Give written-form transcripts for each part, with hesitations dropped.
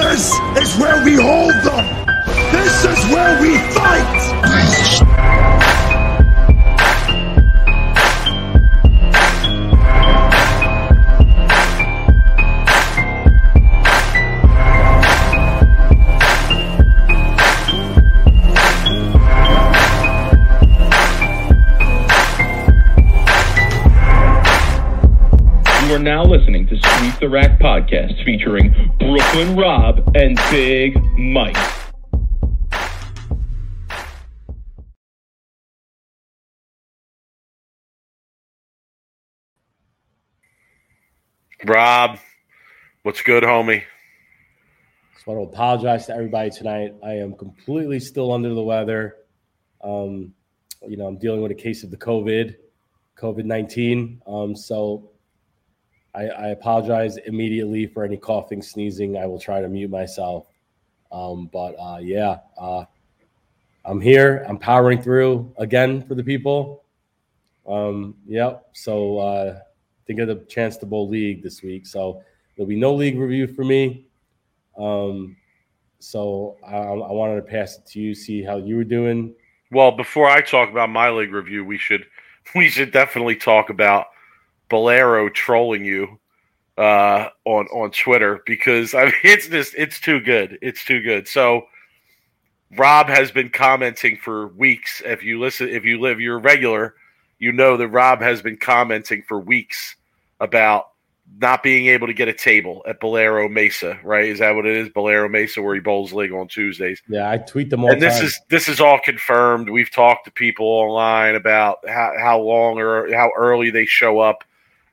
This is where we hold them. This is where we fight. Now listening to Sweep the Rack Podcast featuring Brooklyn Rob and Big Mike. Rob, what's good, homie? Just want to apologize to everybody tonight. I am completely still under the weather. I'm dealing with a case of the COVID-19. I apologize immediately for any coughing, sneezing. I will try to mute myself. I'm here. I'm powering through again for the people. Think of the chance to bowl league this week. So there'll be no league review for me. So I wanted to pass it to you, see how you were doing. Well, before I talk about my league review, we should definitely talk about Bowlero trolling you on Twitter, because I mean, it's too good. It's too good. So Rob has been commenting for weeks. If you're a regular, you know that Rob has been commenting for weeks about not being able to get a table at Bowlero Mesa, right? Is that what it is? Bowlero Mesa, where he bowls league on Tuesdays. Yeah, I tweet them all. And this is all confirmed. We've talked to people online about how long or how early they show up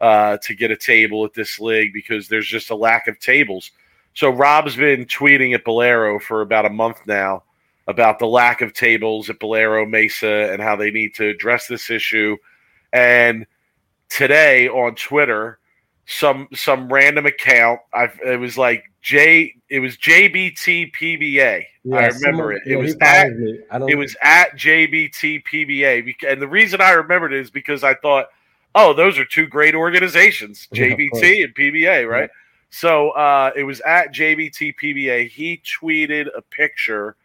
to get a table at this league, because there's just a lack of tables. So Rob's been tweeting at Bowlero for about a month now about the lack of tables at Bowlero Mesa and how they need to address this issue. And today on Twitter, some random account, it was JBT PBA. Yeah, I remember it. It was at JBT PBA, and the reason I remembered it is because I thought, oh, those are two great organizations, JBT and PBA, right? Yeah. So it was at JBT PBA. He tweeted a picture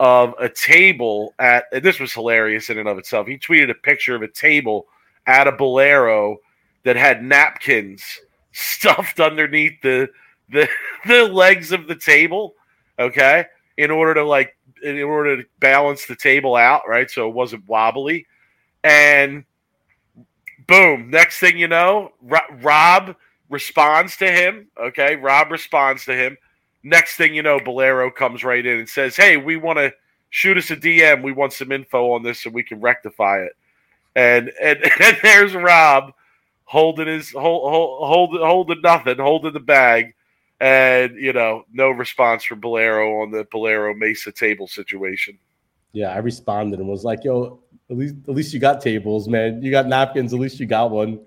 of a table at, and this was hilarious in and of itself. He tweeted a picture of a table at a Bowlero that had napkins stuffed underneath the legs of the table, okay, in order to balance the table out, right? So it wasn't wobbly. And boom, next thing you know, Rob responds to him. Okay, Rob responds to him. Next thing you know, Bowlero comes right in and says, hey, we want to shoot us a DM. We want some info on this so we can rectify it. And there's Rob holding his holding nothing, holding the bag, and no response from Bowlero on the Bowlero Mesa table situation. Yeah, I responded and was like, yo, at least you got tables, man. You got napkins. At least you got one.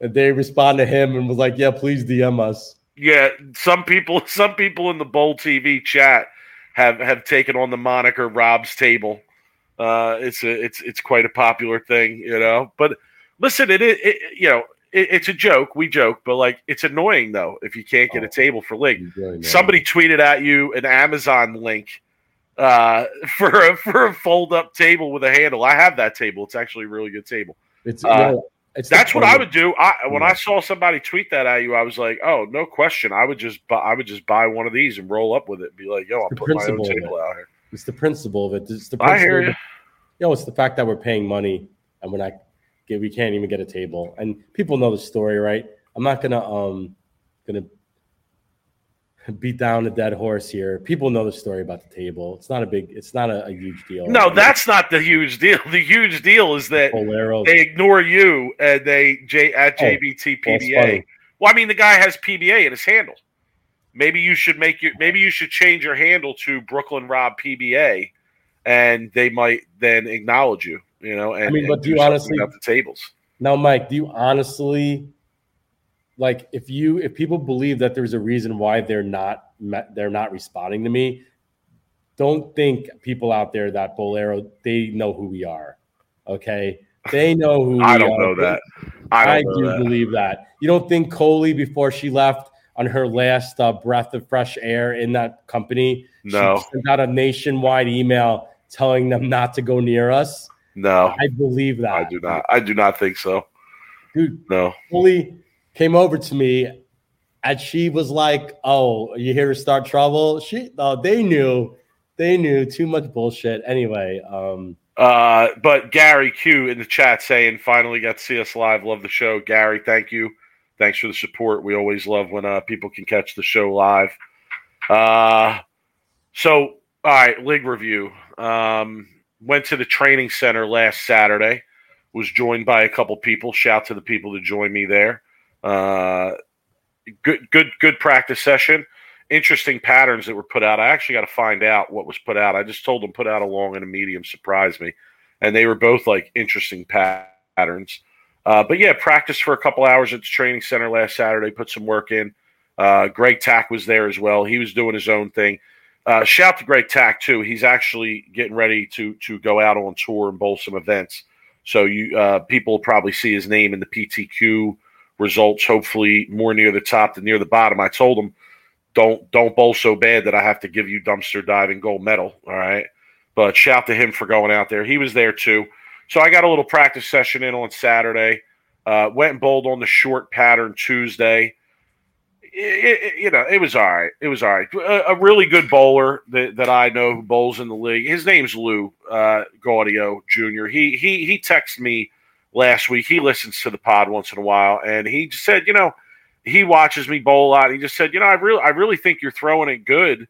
And they respond to him and was like, yeah, please DM us. Yeah, some people in the Bowl TV chat have taken on the moniker Rob's Table. It's quite a popular thing, But listen, it's a joke. We joke, but it's annoying though if you can't get a table for league. Really, somebody tweeted at you an Amazon link for a fold up table with a handle. I have that table. It's actually a really good table. That's what I would do. When I saw somebody tweet that at you, I was like, oh, no question. I would just buy one of these and roll up with it and be like, yo, I'll put my own table out here. It's the principle of it. It's the principle. I hear you. It's the fact that we're paying money and we can't even get a table. And people know the story, right? I'm not gonna beat down a dead horse here. People know the story about the table. It's not a huge deal. No, that's not the huge deal. The huge deal is that they ignore you and they at JBT PBA. Well, I mean, the guy has PBA in his handle. Maybe you should change your handle to Brooklyn Rob PBA, and they might then acknowledge you. Do you honestly about the tables now, Mike? Do you honestly? Like if people believe that there's a reason why they're not responding to me, don't think people out there that Bowlero, they know who we are, okay? They know who we are. I don't know that. I do believe that. You don't think Coley, before she left, on her last breath of fresh air in that company. No. She sent out a nationwide email telling them not to go near us. No. I believe that. I do not. I do not think so. Dude, no. Fully came over to me, and she was like, "Oh, you here to start trouble?" They knew too much bullshit. Anyway, but Gary Q in the chat saying, "Finally got to see us live. Love the show, Gary. Thank you. Thanks for the support. We always love when people can catch the show live." So all right, league review. Went to the training center last Saturday. Was joined by a couple people. Shout to the people that joined me there. Good practice session. Interesting patterns that were put out. I actually got to find out what was put out. I just told them put out a long and a medium. Surprised me, and they were both like interesting patterns. But yeah, practiced for a couple hours at the training center last Saturday. Put some work in. Greg Tack was there as well. He was doing his own thing. Shout to Greg Tack too. He's actually getting ready to go out on tour and bowl some events. So you people will probably see his name in the PTQ results, hopefully more near the top than near the bottom. I told him, don't bowl so bad that I have to give you dumpster diving gold medal, all right? But shout to him for going out there. He was there too. So I got a little practice session in on Saturday. Went and bowled on the short pattern Tuesday. It was all right. It was all right. A really good bowler that I know who bowls in the league. His name's Lou Gaudio Jr. He texted me last week. He listens to the pod once in a while, and he just said, he watches me bowl a lot. He just said, I really think you're throwing it good.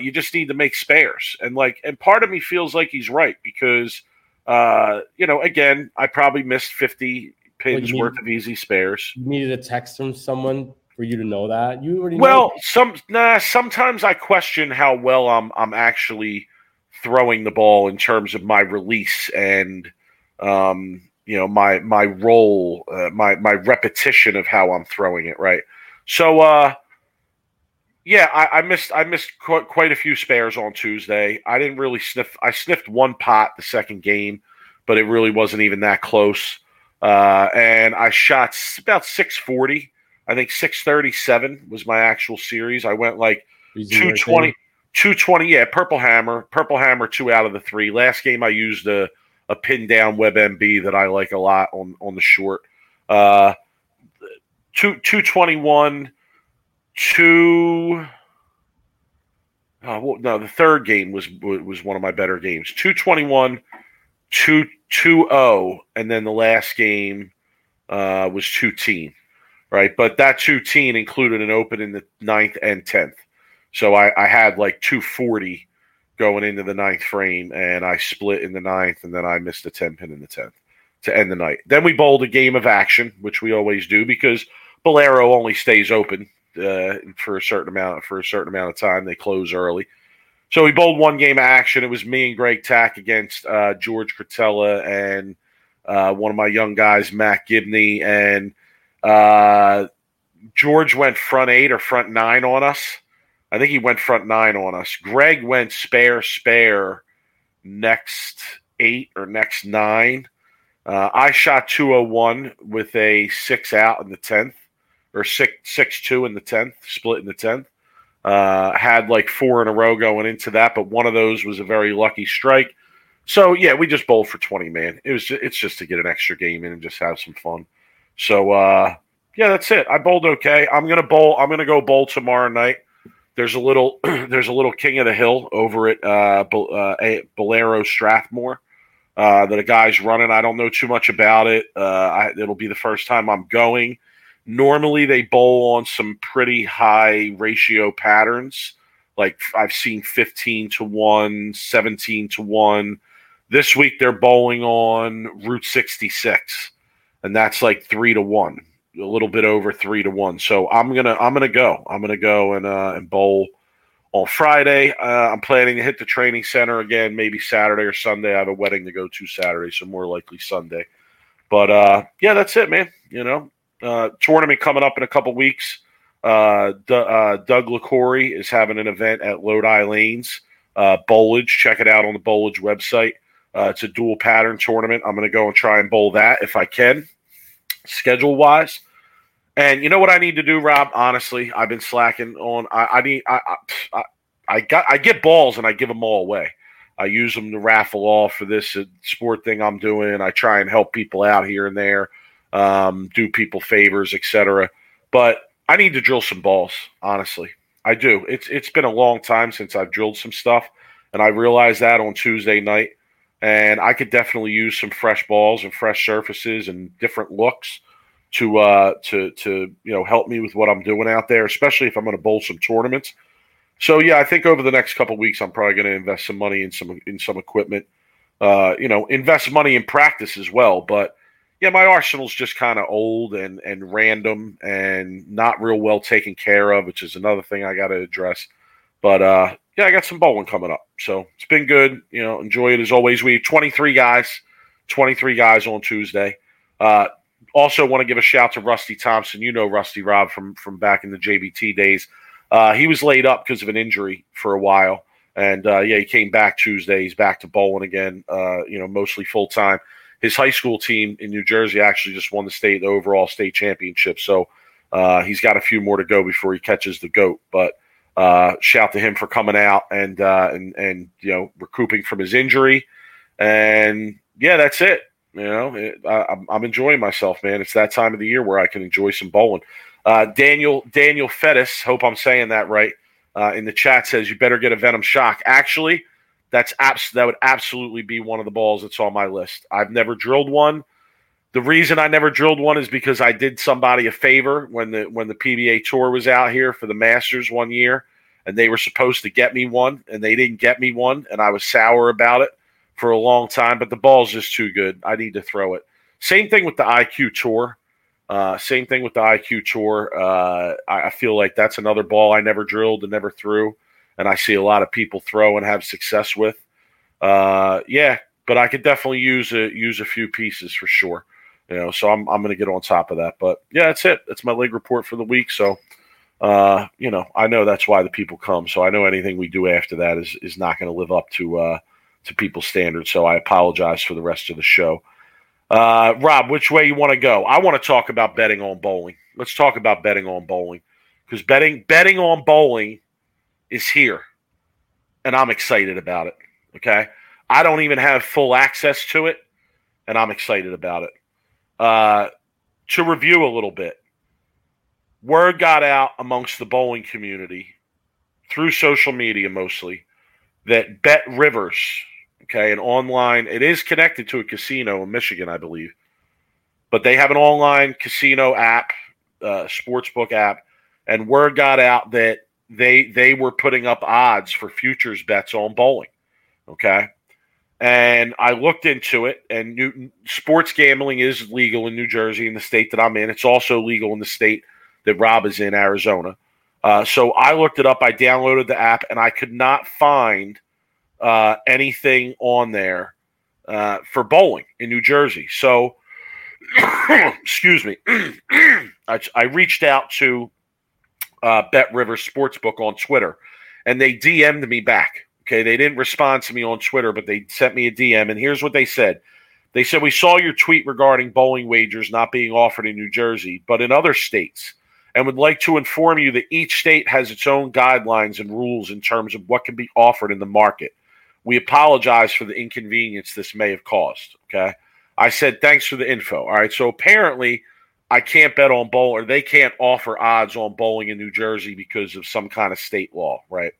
You just need to make spares. And part of me feels like he's right because, again, I probably missed 50 pins worth of easy spares. You needed a text from someone for you to know that? You already know. Well, sometimes I question how well I'm actually throwing the ball in terms of my release and my role, my repetition of how I'm throwing it, right? So, I missed quite a few spares on Tuesday. I didn't really sniff. I sniffed one pot the second game, but it really wasn't even that close. And I shot about 640. I think 637 was my actual series. I went like 220. Yeah, Purple Hammer, 2 out of 3. Last game I used a pin down WebMB that I like a lot on the short. 221, the third game was one of my better games. 221, 220, and then the last game was 210, right? But that 210 included an open in the 9th and 10th. So I had like 240 going into the 9th frame, and I split in the 9th, and then I missed a 10-pin in the 10th to end the night. Then we bowled a game of action, which we always do because Bowlero only stays open for a certain amount of time. They close early. So we bowled one game of action. It was me and Greg Tack against George Cretella and one of my young guys, Matt Gibney. And George went front 8 or front 9 on us. I think he went front 9 on us. Greg went spare, next 8 or next 9. I shot 201 with a 6 out in the 10th, or 6-2 in the 10th, split in the 10th. Had like 4 in a row going into that, but one of those was a very lucky strike. So, yeah, we just bowled for 20, man. It's just to get an extra game in and just have some fun. So, that's it. I bowled okay. I'm going to go bowl tomorrow night. There's a little King of the Hill over at Bowlero Strathmore that a guy's running. I don't know too much about it. It'll be the first time I'm going. Normally they bowl on some pretty high ratio patterns. Like I've seen 15-1, 17-1. This week they're bowling on Route 66, and that's like 3-1. A little bit over 3-1. So I'm gonna go and bowl on Friday. I'm planning to hit the training center again, maybe Saturday or Sunday. I have a wedding to go to Saturday, so more likely Sunday. But that's it, man. Tournament coming up in a couple weeks. Doug LaCorey is having an event at Lodi Lanes, Bowlage. Check it out on the Bowlage website. It's a dual pattern tournament. I'm gonna go and try and bowl that if I can, schedule wise. And you know what I need to do, Rob? Honestly, I've been slacking on. I get balls and I give them all away. I use them to raffle off for this sport thing I'm doing. I try and help people out here and there, do people favors, etc. But I need to drill some balls, honestly. I do. It's been a long time since I've drilled some stuff, and I realized that on Tuesday night. And I could definitely use some fresh balls and fresh surfaces and different looks to help me with what I'm doing out there, especially if I'm going to bowl some tournaments. So yeah, I think over the next couple of weeks, I'm probably going to invest some money in some equipment. Invest money in practice as well. But yeah, my arsenal's just kind of old and random and not real well taken care of, which is another thing I got to address. But yeah, I got some bowling coming up, so it's been good. You know, enjoy it as always. We have 23 guys on Tuesday. Also, want to give a shout to Rusty Thompson. You know Rusty, Rob, from back in the JBT days. He was laid up because of an injury for a while. And, he came back Tuesday. He's back to bowling again, mostly full-time. His high school team in New Jersey actually just won the overall state championship. So he's got a few more to go before he catches the GOAT. But shout to him for coming out and recouping from his injury. And, yeah, that's it. You know, I'm enjoying myself, man. It's that time of the year where I can enjoy some bowling. Daniel Fettis, hope I'm saying that right, in the chat says, you better get a Venom Shock. Actually, that would absolutely be one of the balls that's on my list. I've never drilled one. The reason I never drilled one is because I did somebody a favor when the PBA Tour was out here for the Masters one year, and they were supposed to get me one, and they didn't get me one, and I was sour about it for a long time, but the ball's just too good. I need to throw it. Same thing with the IQ Tour. I feel like that's another ball I never drilled and never threw, and I see a lot of people throw and have success with. But I could definitely use a few pieces for sure. You know, so I'm going to get on top of that. But yeah, that's it. That's my leg report for the week. So, I know that's why the people come. So I know anything we do after that is not going to live up to people's standards. So I apologize for the rest of the show. Rob, which way you want to go? I want to talk about betting on bowling. Let's talk about betting on bowling, because betting on bowling is here, and I'm excited about it, okay? I don't even have full access to it, and I'm excited about it. To review a little bit, word got out amongst the bowling community through social media mostly that Bet Rivers – okay, and online, it is connected to a casino in Michigan, I believe. But they have an online casino app, sportsbook app, and word got out that they were putting up odds for futures bets on bowling. Okay, and I looked into it, and sports gambling is legal in New Jersey, in the state that I'm in. It's also legal in the state that Rob is in, Arizona. So I looked it up. I downloaded the app, and I could not find anything on there for bowling in New Jersey. So, excuse me, I reached out to Bet Rivers Sportsbook on Twitter, and they DM'd me back. Okay, they didn't respond to me on Twitter, but they sent me a DM, and here's what they said. They said, we saw your tweet regarding bowling wagers not being offered in New Jersey, but in other states, and would like to inform you that each state has its own guidelines and rules in terms of what can be offered in the market. We apologize for the inconvenience this may have caused, okay? I said, thanks for the info. All right, so apparently I can't bet on bowling, or they can't offer odds on bowling in New Jersey because of some kind of state law, right?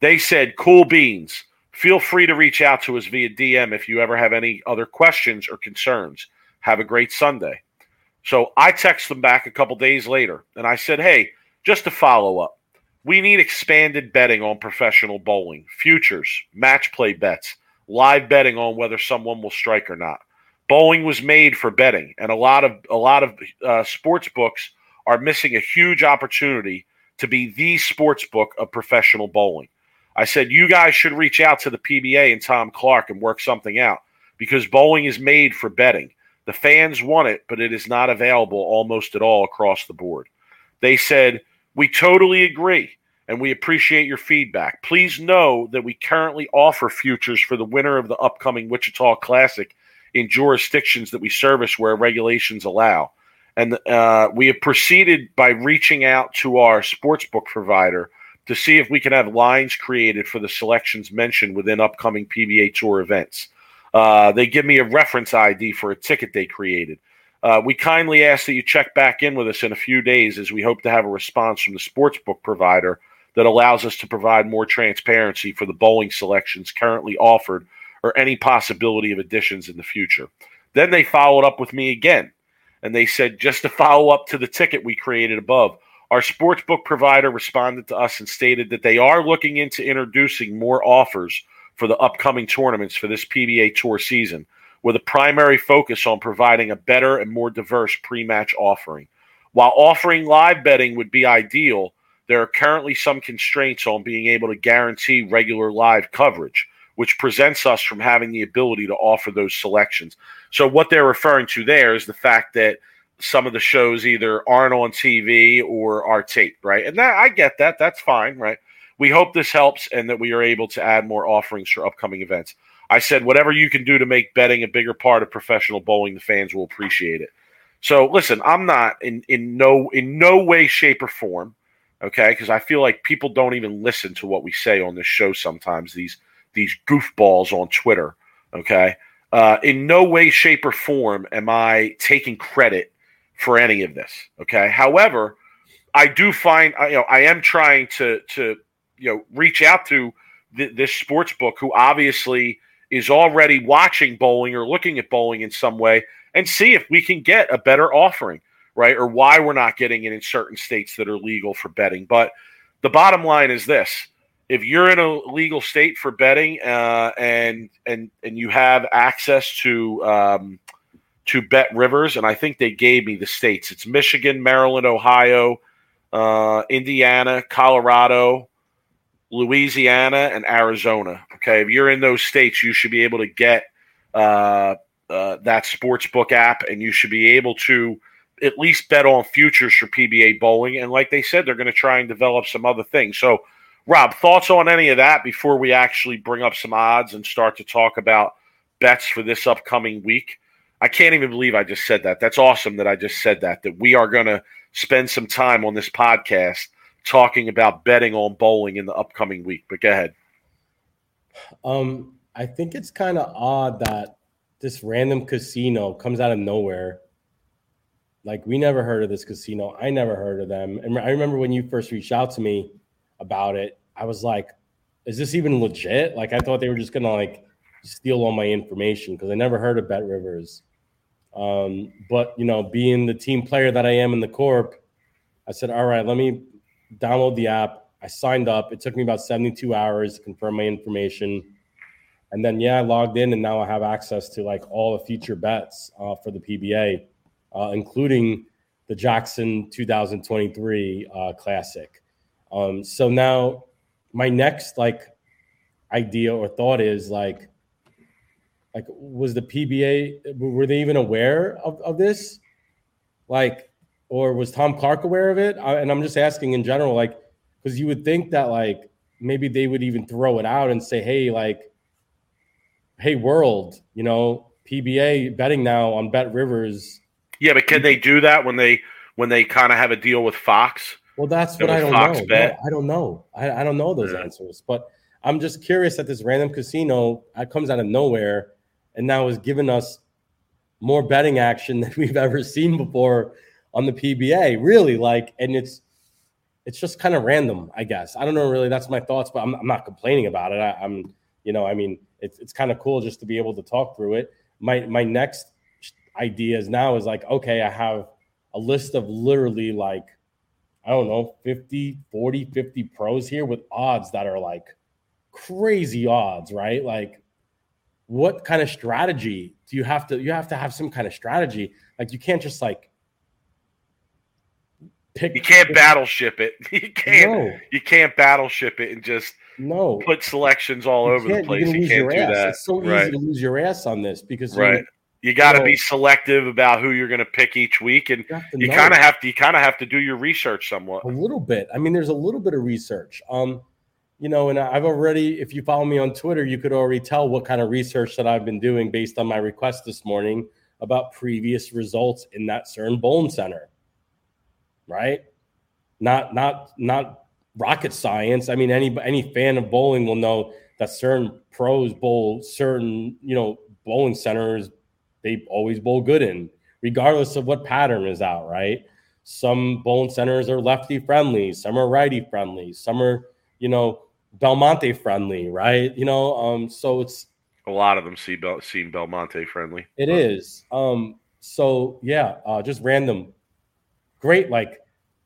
They said, cool beans. Feel free to reach out to us via DM if you ever have any other questions or concerns. Have a great Sunday. So I text them back a couple days later, and I said, hey, just to follow up, we need expanded betting on professional bowling, futures, match play bets, live betting on whether someone will strike or not. Bowling was made for betting, and a lot of sports books are missing a huge opportunity to be the sports book of professional bowling. I said, you guys should reach out to the PBA and Tom Clark and work something out, because bowling is made for betting. The fans want it, but it is not available almost at all across the board. They said, we totally agree, and we appreciate your feedback. Please know that we currently offer futures for the winner of the upcoming Wichita Classic in jurisdictions that we service where regulations allow, And we have proceeded by reaching out to our sportsbook provider to see if we can have lines created for the selections mentioned within upcoming PBA Tour events. They give me a reference ID for a ticket they created. We kindly ask that you check back in with us in a few days, as we hope to have a response from the sportsbook provider that allows us to provide more transparency for the bowling selections currently offered or any possibility of additions in the future. Then they followed up with me again, and they said, just to follow up to the ticket we created above, our sportsbook provider responded to us and stated that they are looking into introducing more offers for the upcoming tournaments for this PBA Tour season, with a primary focus on providing a better and more diverse pre-match offering. While offering live betting would be ideal, there are currently some constraints on being able to guarantee regular live coverage, which presents us from having the ability to offer those selections. So what they're referring to there is the fact that some of the shows either aren't on TV or are taped, right? And that, I get that. That's fine, right? We hope this helps and that we are able to add more offerings for upcoming events. I said, whatever you can do to make betting a bigger part of professional bowling, the fans will appreciate it. So listen, I'm not in no way, shape, or form, okay, because I feel like people don't even listen to what we say on this show sometimes, these goofballs on Twitter, okay? In no way, shape, or form am I taking credit for any of this, okay? However, I do find, I am trying to reach out to this sports book, who obviously is already watching bowling or looking at bowling in some way, and see if we can get a better offering, right? Or why we're not getting it in certain states that are legal for betting. But the bottom line is this. If you're in a legal state for betting and you have access to Bet Rivers, and I think they gave me the states. It's Michigan, Maryland, Ohio, Indiana, Colorado, Louisiana, and Arizona. Okay, if you're in those states, you should be able to get that sportsbook app, and you should be able to at least bet on futures for PBA bowling. And like they said, they're going to try and develop some other things. So, Rob, thoughts on any of that before we actually bring up some odds and start to talk about bets for this upcoming week? I can't even believe I just said that. That's awesome that I just said that we are going to spend some time on this podcast talking about betting on bowling in the upcoming week. But go ahead. I think it's kind of odd that this random casino comes out of nowhere. Like, we never heard of this casino. I never heard of them. And I remember when you first reached out to me about it, I was like, is this even legit? Like, I thought they were just going to like steal all my information, because I never heard of Bet Rivers. But, being the team player that I am in the corp, I said, all right, let me download the app. I signed up. It took me about 72 hours to confirm my information. And then, I logged in, and now I have access to like all the future bets for the PBA, including the Jackson 2023 Classic. So now my next idea or thought is like, was the PBA, were they even aware of this? Or was Tom Clark aware of it? And I'm just asking in general, because you would think that maybe they would even throw it out and say, Hey world, PBA betting now on Bet Rivers. Yeah. But can they do that when they kind of have a deal with Fox? Well, that's what I don't know. No, I don't know. I don't know those answers, but I'm just curious that this random casino comes out of nowhere and now is giving us more betting action than we've ever seen before on the PBA. Really, and it's just kind of random, I guess. I don't know, really. That's my thoughts, but I'm not complaining about it. It's kind of cool just to be able to talk through it. My next idea is okay, I have a list of literally 50 pros here with odds that are crazy odds, right? What kind of strategy do you have to, have some kind of strategy. You can't just pick. You can't battleship it. You can't battleship it and just put selections all over the place. You can't do that. It's so easy to lose your ass on this because you got to be selective about who you're going to pick each week, and you kind of have to. You kind of have to do your research somewhat. A little bit. I mean, there's a little bit of research. And I've already. If you follow me on Twitter, you could already tell what kind of research that I've been doing based on my request this morning about previous results in that CERN Bowling Center, right? Not rocket science. I mean, any fan of bowling will know that certain pros bowl certain, bowling centers, they always bowl good in, regardless of what pattern is out, right? Some bowling centers are lefty friendly, some are righty friendly, some are, Belmonte friendly, right? So it's a lot of them seem Belmonte friendly. It is. Just random. Great,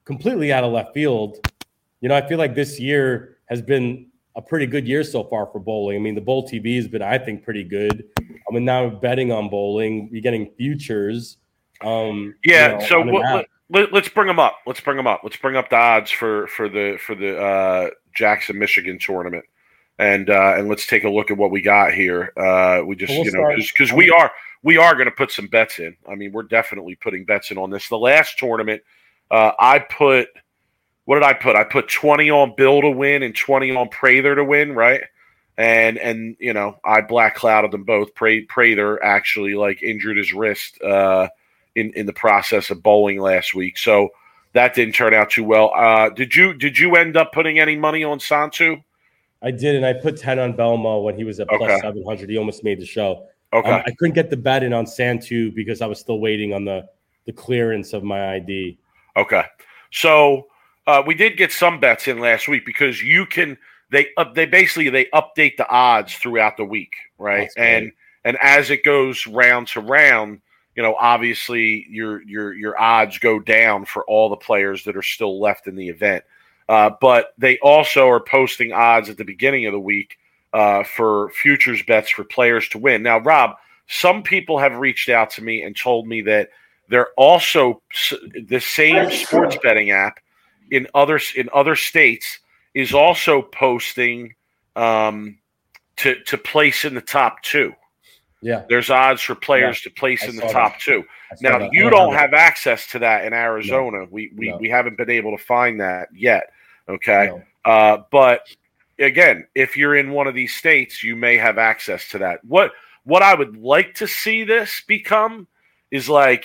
completely out of left field. I feel like this year has been a pretty good year so far for bowling. I mean, the Bowl TV has been, I think, pretty good. I mean, now betting on bowling, you're getting futures. Let's bring them up. Let's bring up the odds for the Jackson, Michigan tournament, and let's take a look at what we got here. We are going to put some bets in. I mean, we're definitely putting bets in on this. The last tournament, I put 20 on Bill to win and 20 on Prather to win, right? And I black clouded them both. Prather actually injured his wrist in the process of bowling last week, so that didn't turn out too well. Did you end up putting any money on Santu? I did, and I put 10 on Belmo when he was at plus 700. He almost made the show. Okay, I couldn't get the bet in on Santu because I was still waiting on the clearance of my ID. Okay, so. We did get some bets in last week because they update the odds throughout the week, right? And as it goes round to round, obviously your odds go down for all the players that are still left in the event. But they also are posting odds at the beginning of the week for futures bets for players to win. Now, Rob, some people have reached out to me and told me that they're also the same sports betting app in other states is also posting to place in the top two. Yeah, there's odds for players to place in the top two. Now you don't have access to that in Arizona. No. We haven't been able to find that yet. Okay, no. But again, if you're in one of these states, you may have access to that. What I would like to see this become is a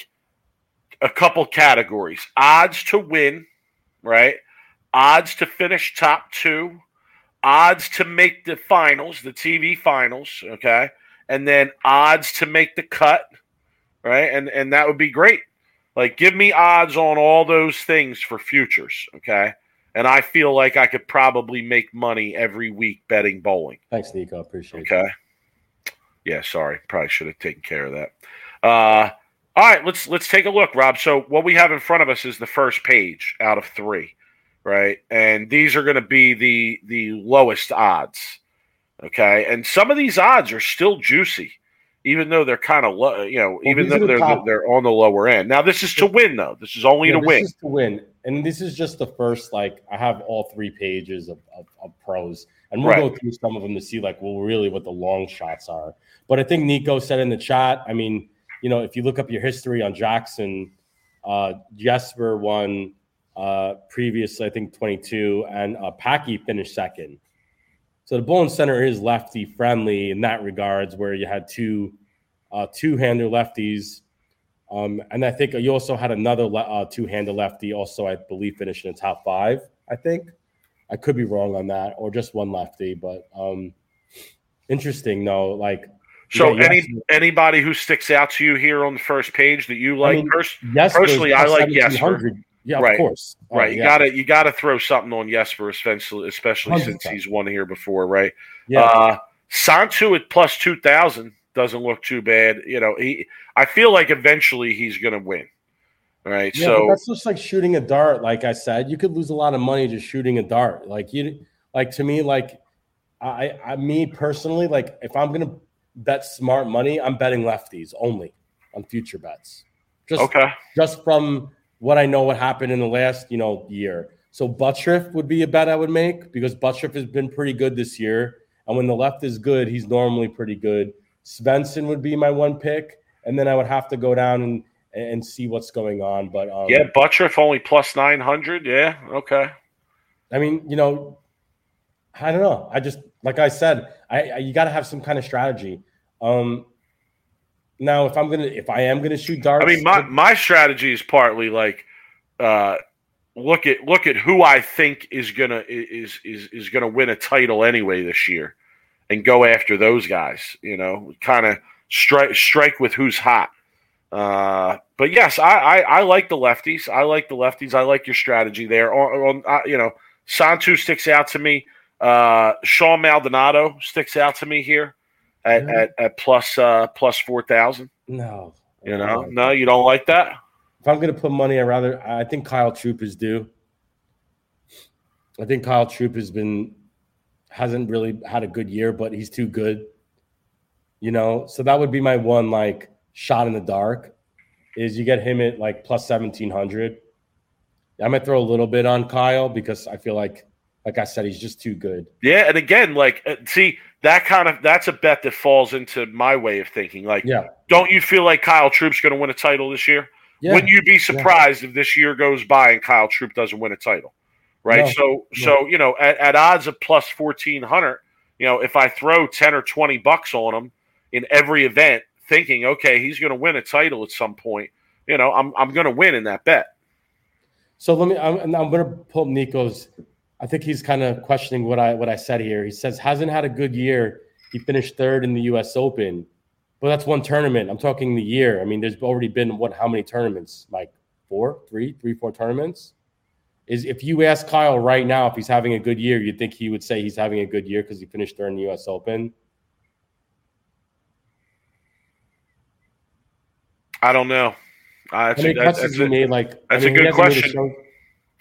couple categories: odds to win. Right? Odds to finish top two, odds to make the finals, the TV finals, okay? And then odds to make the cut, right? And that would be great. Give me odds on all those things for futures, okay? And I feel like I could probably make money every week betting bowling. Thanks, Nico. Appreciate it. Okay. Yeah, sorry. Probably should have taken care of that. All right, let's take a look, Rob. So what we have in front of us is the first page out of three, right? And these are going to be the lowest odds, okay? And some of these odds are still juicy, even though they're kind of low. Even though they're on the lower end. Now this is to win, though. This is only to win. This is to win, and this is just the first. I have all three pages of pros, and we'll go through some of them to see really what the long shots are. But I think Nico said in the chat. I mean. If you look up your history on Jackson, Jesper won previously, I think 22, and Packy finished second. So the Bowling Center is lefty friendly in that regards, where you had two-hander lefties, and I think you also had another two-hander lefty, also I believe finished in the top five. I think I could be wrong on that, or just one lefty, but interesting though, So anybody who sticks out to you here on the first page that you like, personally, I like Jesper. Yeah, right. Of course. Right. You gotta throw something on Jesper, especially 100%. Since he's won here before, right? Yeah. Santu at plus 2,000 doesn't look too bad. I feel like eventually he's gonna win. Right. Yeah, so that's just like shooting a dart. Like I said, you could lose a lot of money just shooting a dart. To me, me personally, if I'm gonna bet smart money, I'm betting lefties only on future bets. Just from what I know what happened in the last, year. So Buttruff would be a bet I would make because Buttruff has been pretty good this year. And when the left is good, he's normally pretty good. Svensson would be my one pick. And then I would have to go down and see what's going on. But Buttruff only plus 900. Yeah. Okay. I mean, I don't know. I just, like I said, you got to have some kind of strategy. Now, if I am gonna shoot darts, I mean, my strategy is partly like look at who I think is gonna win a title anyway this year, and go after those guys. You know, kind of strike with who's hot. But yes, I like the lefties. I like your strategy there. Santu sticks out to me. Sean Maldonado sticks out to me here at plus 4,000. No, you know, like you don't like that. If I'm going to put money, I think Kyle Troup is due. I think Kyle Troup hasn't really had a good year, but he's too good, you know? So that would be my one, like, shot in the dark is you get him at like plus 1,700. I'm going to throw a little bit on Kyle because I feel like I said, he's just too good. Yeah. And again, like, see, that's a bet that falls into my way of thinking. Like, Don't you feel like Kyle Troup's going to win a title this year? Yeah. Wouldn't you be surprised if this year goes by and Kyle Troup doesn't win a title? Right. No. So, you know, at odds of plus 1,400, you know, if I throw 10 or 20 bucks on him in every event, thinking, okay, he's going to win a title at some point. You know, I'm going to win in that bet. So I'm going to pull Nico's. I think he's kind of questioning what I said here. He says hasn't had a good year. He finished third in the U.S. Open, but that's one tournament. I'm talking the year. I mean, there's already been how many tournaments? Like three, four tournaments. Is if you ask Kyle right now if he's having a good year, you'd think he would say he's having a good year because he finished third in the U.S. Open. I don't know. That's a good question.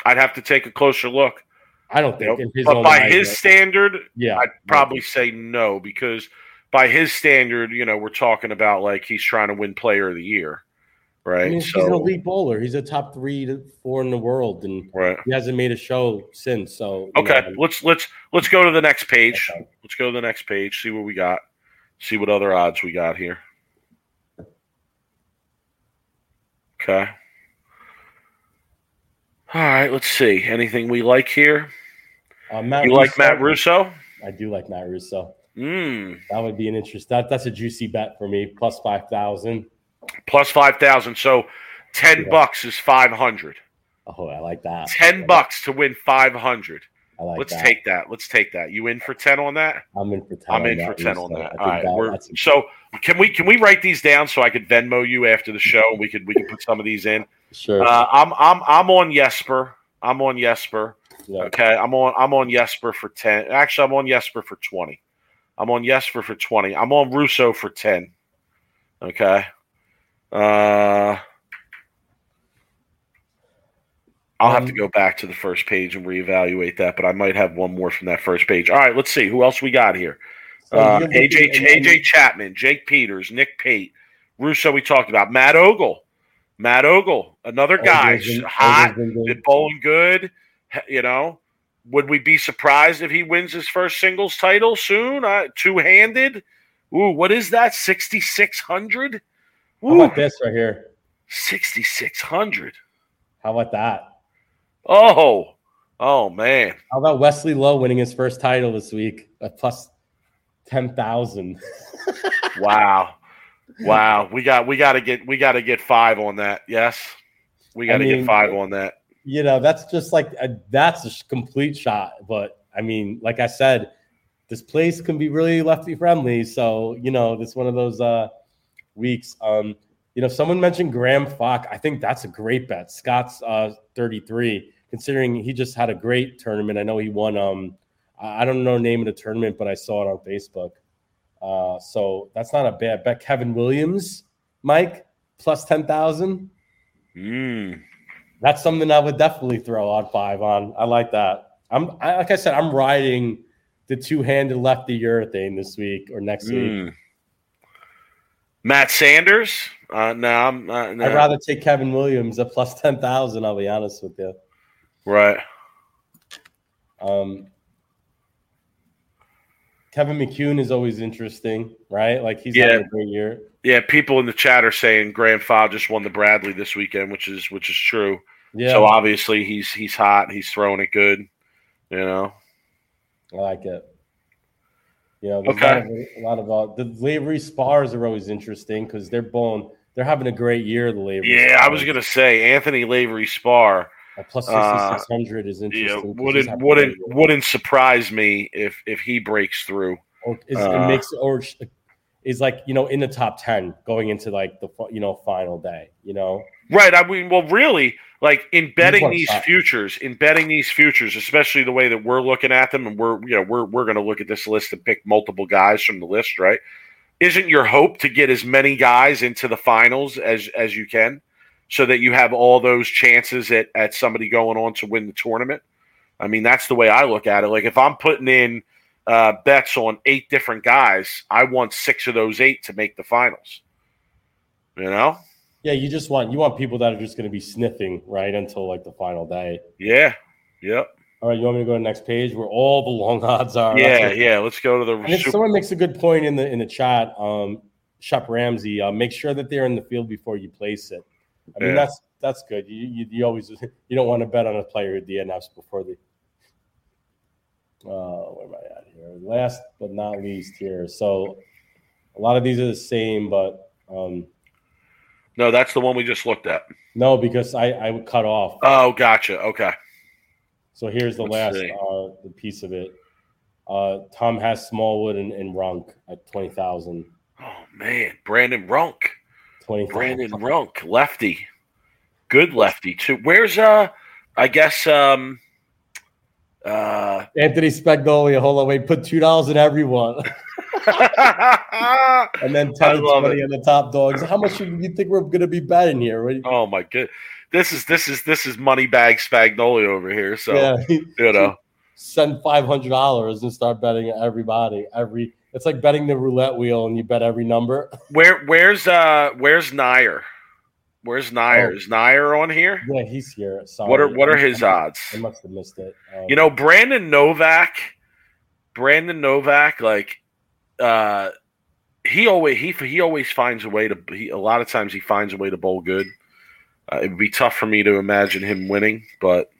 I'd have to take a closer look. I don't think. But by his standard, I'd probably say no, because by his standard, you know, we're talking about like he's trying to win player of the year, right? I mean, he's an elite bowler. He's a top 3 to 4 in the world, and he hasn't made a show since. So okay, let's go to the next page. Let's go to the next page. See what we got. See what other odds we got here. Okay. All right, let's see. Anything we like here? Like Matt Russo? I do like Matt Russo. That would be an interest. That's a juicy bet for me, plus 5,000. Plus 5,000. So 10 bucks is 500. Oh, I like that. 10 bucks to win 500. I like that. Let's take that. You in for 10 on that? I'm in for 10 on that. All right. So can we write these down so I could Venmo you after the show? We could put some of these in. Sure. I'm on Jesper. Yeah. Okay. I'm on Jesper for 10. Actually, I'm on Jesper for 20. I'm on Russo for 10. Okay. I'll have to go back to the first page and reevaluate that, but I might have one more from that first page. All right, let's see. Who else we got here? AJ Chapman, Jake Peters, Nick Pate, Russo we talked about, Matt Ogle, another guy, hot, bowling good. You know, would we be surprised if he wins his first singles title soon? Two-handed? Ooh, what is that, 6,600? How about this right here? 6,600. How about that? Oh, man. How about Wesley Lowe winning his first title this week at plus 10,000? Wow. We gotta get 5 on that. Yes. We gotta get 5 on that. You know, that's just like that's a complete shot. But I mean, like I said, this place can be really lefty friendly. So, you know, it's one of those weeks. You know, someone mentioned Graham Fach. I think that's a great bet. Scott's 33, considering he just had a great tournament. I know he won. I don't know the name of the tournament, but I saw it on Facebook. So that's not a bad bet. Kevin Williams, Mike, plus 10,000. That's something I would definitely throw on 5 on. I like that. Like I said, I'm riding the two-handed lefty urethane this week or next week. Matt Sanders. No. I'd rather take Kevin Williams at plus 10,000, I'll be honest with you. Right. Kevin McCune is always interesting, right? Like he's having a great year. Yeah, people in the chat are saying Graham Fach just won the Bradley this weekend, which is true. Yeah. So obviously he's hot, he's throwing it good, you know. I like it. You know, a lot of the Lavery-Spahrs are always interesting because they're having a great year. I was gonna say Anthony Lavery-Spahr at plus 6,600 is interesting. Yeah, wouldn't surprise me if he breaks through. Is like, you know, in the top 10 going into like the final day, you know. Right. I mean, well, really, like in betting these futures, especially the way that we're looking at them, and we're going to look at this list and pick multiple guys from the list, right? Isn't your hope to get as many guys into the finals as you can, so that you have all those chances at somebody going on to win the tournament? I mean, that's the way I look at it. Like if I'm putting in bets on 8 different guys, I want 6 of those 8 to make the finals. You know? Yeah, you want people that are just going to be sniffing right until like the final day. Yeah. Yep. All right, you want me to go to the next page where all the long odds are? Yeah. Let's go to the. And if someone makes a good point in the chat, Shep Ramsey, make sure that they're in the field before you place it. I mean, that's good. You don't want to bet on a player at DNFs before the. Where am I at here? Last but not least here. So a lot of these are the same, but. No, that's the one we just looked at. No, because I would cut off. Oh, gotcha. Okay. So here's the last piece of it. Tom has Smallwood and Runk at 20,000. Oh, man. Brandon Runk. Lefty. Good lefty, too. Where's, I guess, Anthony Spagnuolo. Hold on, wait. Put $2 in everyone. And then 10 and 20 on the top dogs. How much do you think we're going to be betting here? Right? Oh my god, this is money bag Spagnuolo over here. So you know, send $500 and start betting everybody. It's like betting the roulette wheel and you bet every number. Where's Nair? Where's Nair? Is Nair on here? Yeah, he's here. Sorry. What are his odds? I must have missed it. You know, Brandon Novak, like. He always finds a way to. A lot of times he finds a way to bowl good. It would be tough for me to imagine him winning, but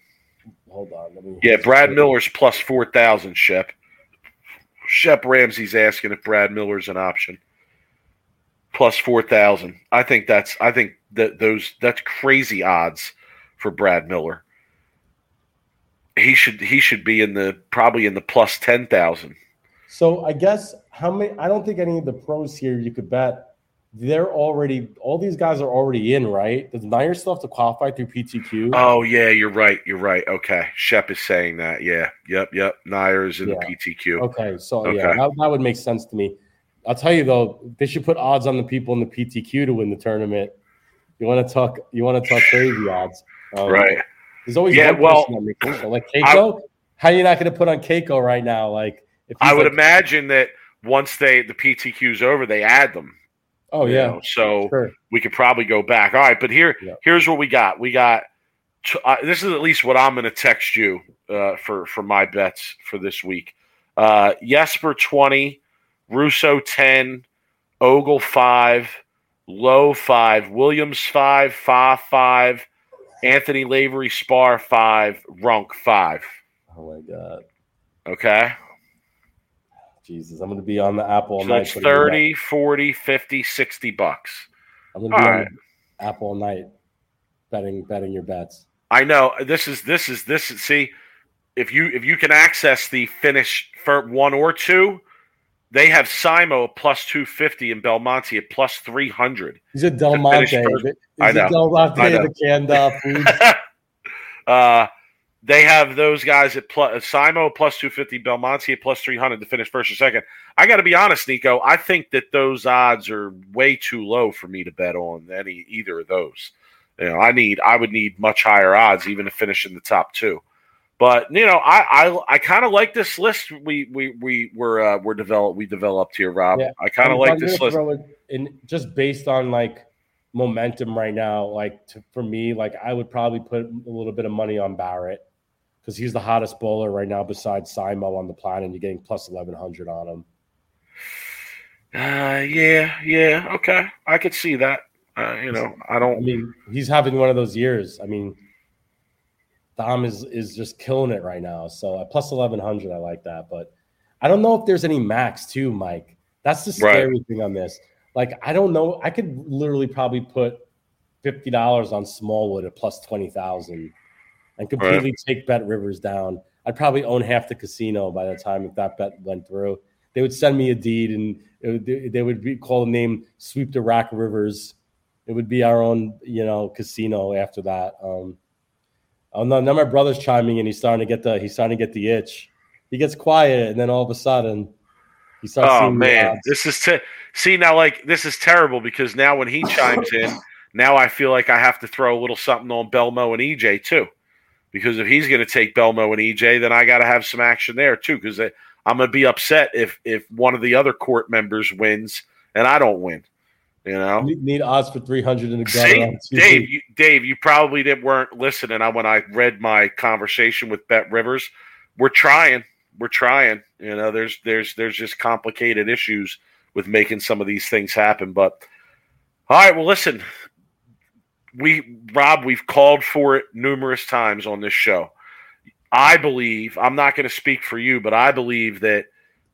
hold on. Brad Miller's plus 4,000. Shep Ramsey's asking if Brad Miller's an option. Plus 4,000. I think that's crazy odds for Brad Miller. He should be probably in the plus 10,000. So I guess I don't think any of the pros here you could bet. All these guys are already in, right? Does Nair still have to qualify through PTQ? Oh yeah, you're right. Okay, Shep is saying that. Yeah, yep. Nair is in the PTQ. Okay, so yeah, that would make sense to me. I'll tell you though, they should put odds on the people in the PTQ to win the tournament. You want to talk crazy odds, right? There's always like Keiko. How are you not going to put on Keiko right now? Like. I would imagine that once the PTQ's over, they add them. Oh yeah. You know, so sure. We could probably go back. All right, but here's what we got. We got this is at least what I'm going to text you for my bets for this week. Jesper 20, Russo 10, Ogle 5, Lowe 5, Williams 5, Fah 5, Anthony Lavery-Spahr 5, Runk 5. Oh my god. Okay. Jesus, I'm going to be on the Apple all night. So it's 30, 40, 50, 60 bucks. I'm going to be on the Apple all night betting your bets. I know. This is see, if you can access the finish for one or two, they have Simo at plus 250 and Belmonte at plus 300. He's a Belmonte. I know. Belmonte the canned food. They have those guys at Simo plus 250, Belmonte at plus 300 to finish first or second. I got to be honest, Nico. I think that those odds are way too low for me to bet on either of those. You know, I would need much higher odds even to finish in the top two. But you know, I kind of like this list we developed here, Rob. Yeah. I kind of like this list, and just based on like momentum right now. Like for me, like I would probably put a little bit of money on Barrett. Because he's the hottest bowler right now besides Simo on the planet. You're getting plus 1,100 on him. Yeah, okay. I could see that. I mean, he's having one of those years. I mean, Dom is just killing it right now. So at plus 1,100, I like that. But I don't know if there's any max too, Mike. That's the scary thing on this. Like, I don't know. I could literally probably put $50 on Smallwood at plus 20,000 and completely take Bet Rivers down. I'd probably own half the casino by the time if that bet went through. They would send me a deed, and they would be called the name Sweep the Rack Rivers. It would be our own, you know, casino after that. Oh no! Now my brother's chiming in. He's starting to get the itch. He gets quiet, and then all of a sudden, he starts. Oh man, this is this is terrible because now when he chimes in, now I feel like I have to throw a little something on Belmo and EJ too, because if he's going to take Belmo and EJ, then I got to have some action there too, because I'm going to be upset if one of the other court members wins and I don't win. You know, you need odds for 300 in the gutter. Dave, you probably weren't listening. When I read my conversation with Bet Rivers, we're trying. You know, there's just complicated issues with making some of these things happen. But all right, well, listen, we've called for it numerous times on this show. I believe, I'm not going to speak for you, but I believe that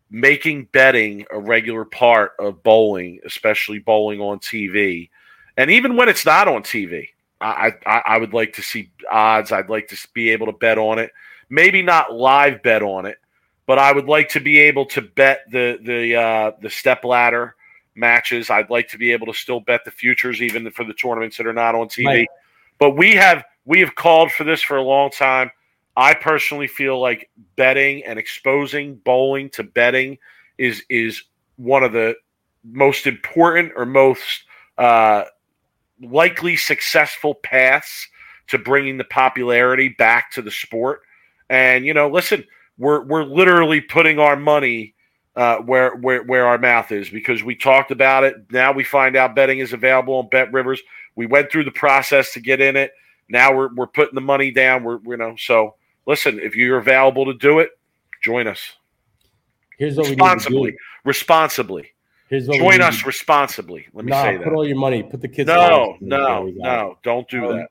making betting a regular part of bowling, especially bowling on TV, and even when it's not on TV, I would like to see odds. I'd like to be able to bet on it. Maybe not live bet on it, but I would like to be able to bet the stepladder matches. I'd like to be able to still bet the futures, even for the tournaments that are not on TV. Right. But we have called for this for a long time. I personally feel like betting and exposing bowling to betting is one of the most important or most likely successful paths to bringing the popularity back to the sport. And, you know, listen, we're literally putting our money where our mouth is because we talked about it. Now we find out betting is available on Bet Rivers. We went through the process to get in it. Now we're putting the money down. So. Listen, if you're available to do it, join us. Here's what we need to do. Responsibly. Join us responsibly. Let me say that. Put all your money. Put the kids. No. Don't do that.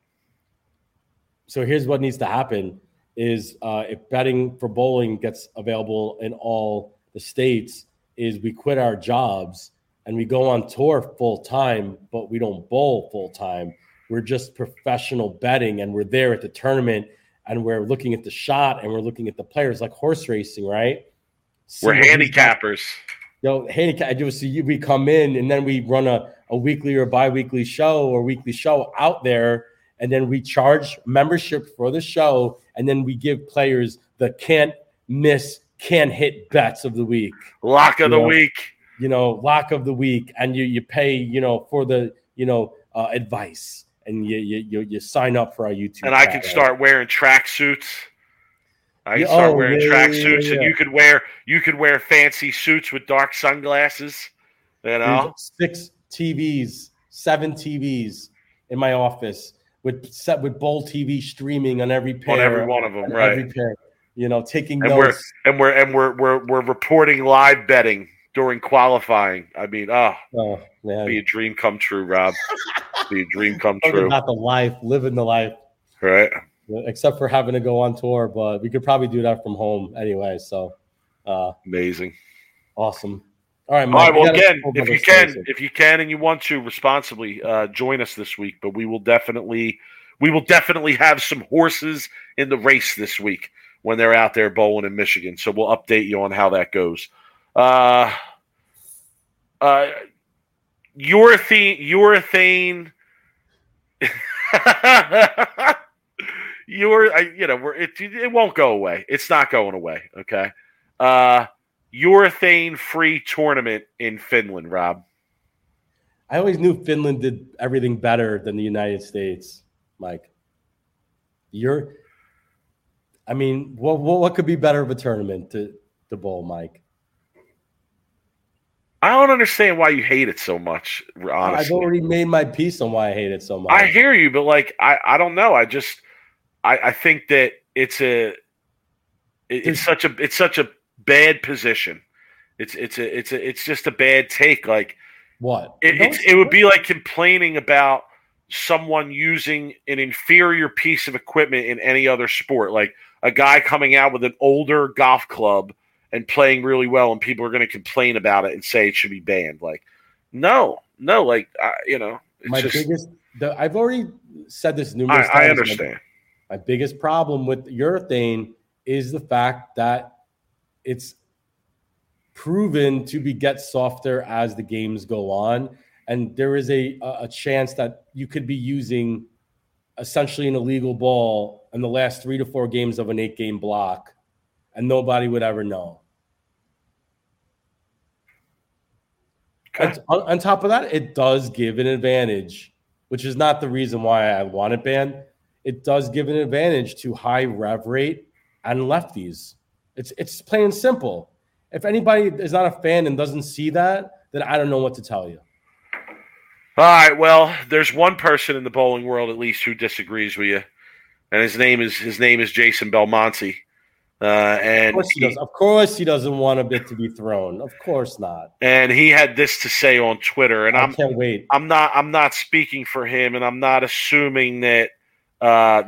So here's what needs to happen is if betting for bowling gets available in all the states is we quit our jobs and we go on tour full time, but we don't bowl full time. We're just professional betting and we're there at the tournament. And we're looking at the shot and we're looking at the players like horse racing, right? We're handicappers. So we come in and then we run a weekly or bi-weekly show or weekly show out there. And then we charge membership for the show. And then we give players the can't miss, can't hit bets of the week. Lock of the week. And you pay, for the, advice. And you sign up for our YouTube. And I can start wearing tracksuits. I can start wearing tracksuits, and you could wear fancy suits with dark sunglasses. You know, 7 TVs in my office with Bowl TV streaming on every pair, on every one of them, right? Every pair, taking notes. We're reporting live betting during qualifying. I mean, man, be a dream come true, Rob. Be a dream come true. Not the life, living the life, right? Except for having to go on tour, but we could probably do that from home anyway. So, amazing, awesome. All right, Mike, well, again, if you can, and you want to responsibly join us this week, but we will definitely have some horses in the race this week when they're out there bowling in Michigan. So we'll update you on how that goes. Urethane. It won't go away. It's not going away. Okay. Urethane free tournament in Finland, Rob. I always knew Finland did everything better than the United States, Mike. What could be better of a tournament to bowl, Mike? I don't understand why you hate it so much, honestly. I've already made my peace on why I hate it so much. I hear you, but I don't know. I just I think that it's such a bad position. It's just a bad take. Like what? It would be like complaining about someone using an inferior piece of equipment in any other sport, like a guy coming out with an older golf club and playing really well, and people are going to complain about it and say it should be banned. Like, no, like, you know, it's my just, biggest. I've already said this numerous times. I understand. My biggest problem with urethane is the fact that it's proven to be get softer as the games go on, and there is a chance that you could be using essentially an illegal ball in the last 3 to 4 games of an 8-game block, and nobody would ever know. Okay. On top of that, it does give an advantage, which is not the reason why I want it banned. It does give an advantage to high rev rate and lefties. It's plain and simple. If anybody is not a fan and doesn't see that, then I don't know what to tell you. All right, well, there's one person in the bowling world, at least, who disagrees with you, and his name is Jason Belmonte. And of course, he doesn't want a bit to be thrown. Of course not. And he had this to say on Twitter, and I can't wait. I'm not speaking for him, and I'm not assuming that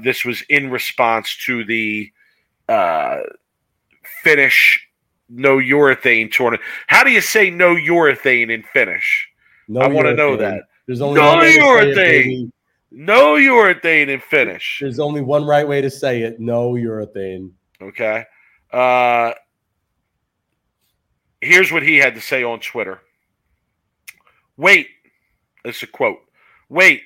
this was in response to the Finnish no urethane tournament. How do you say no urethane in Finnish? No, I want to know that. There's only no urethane. No urethane in Finnish. There's only one right way to say it. No urethane. Okay. Here's what he had to say on Twitter. Wait. It's a quote. Wait.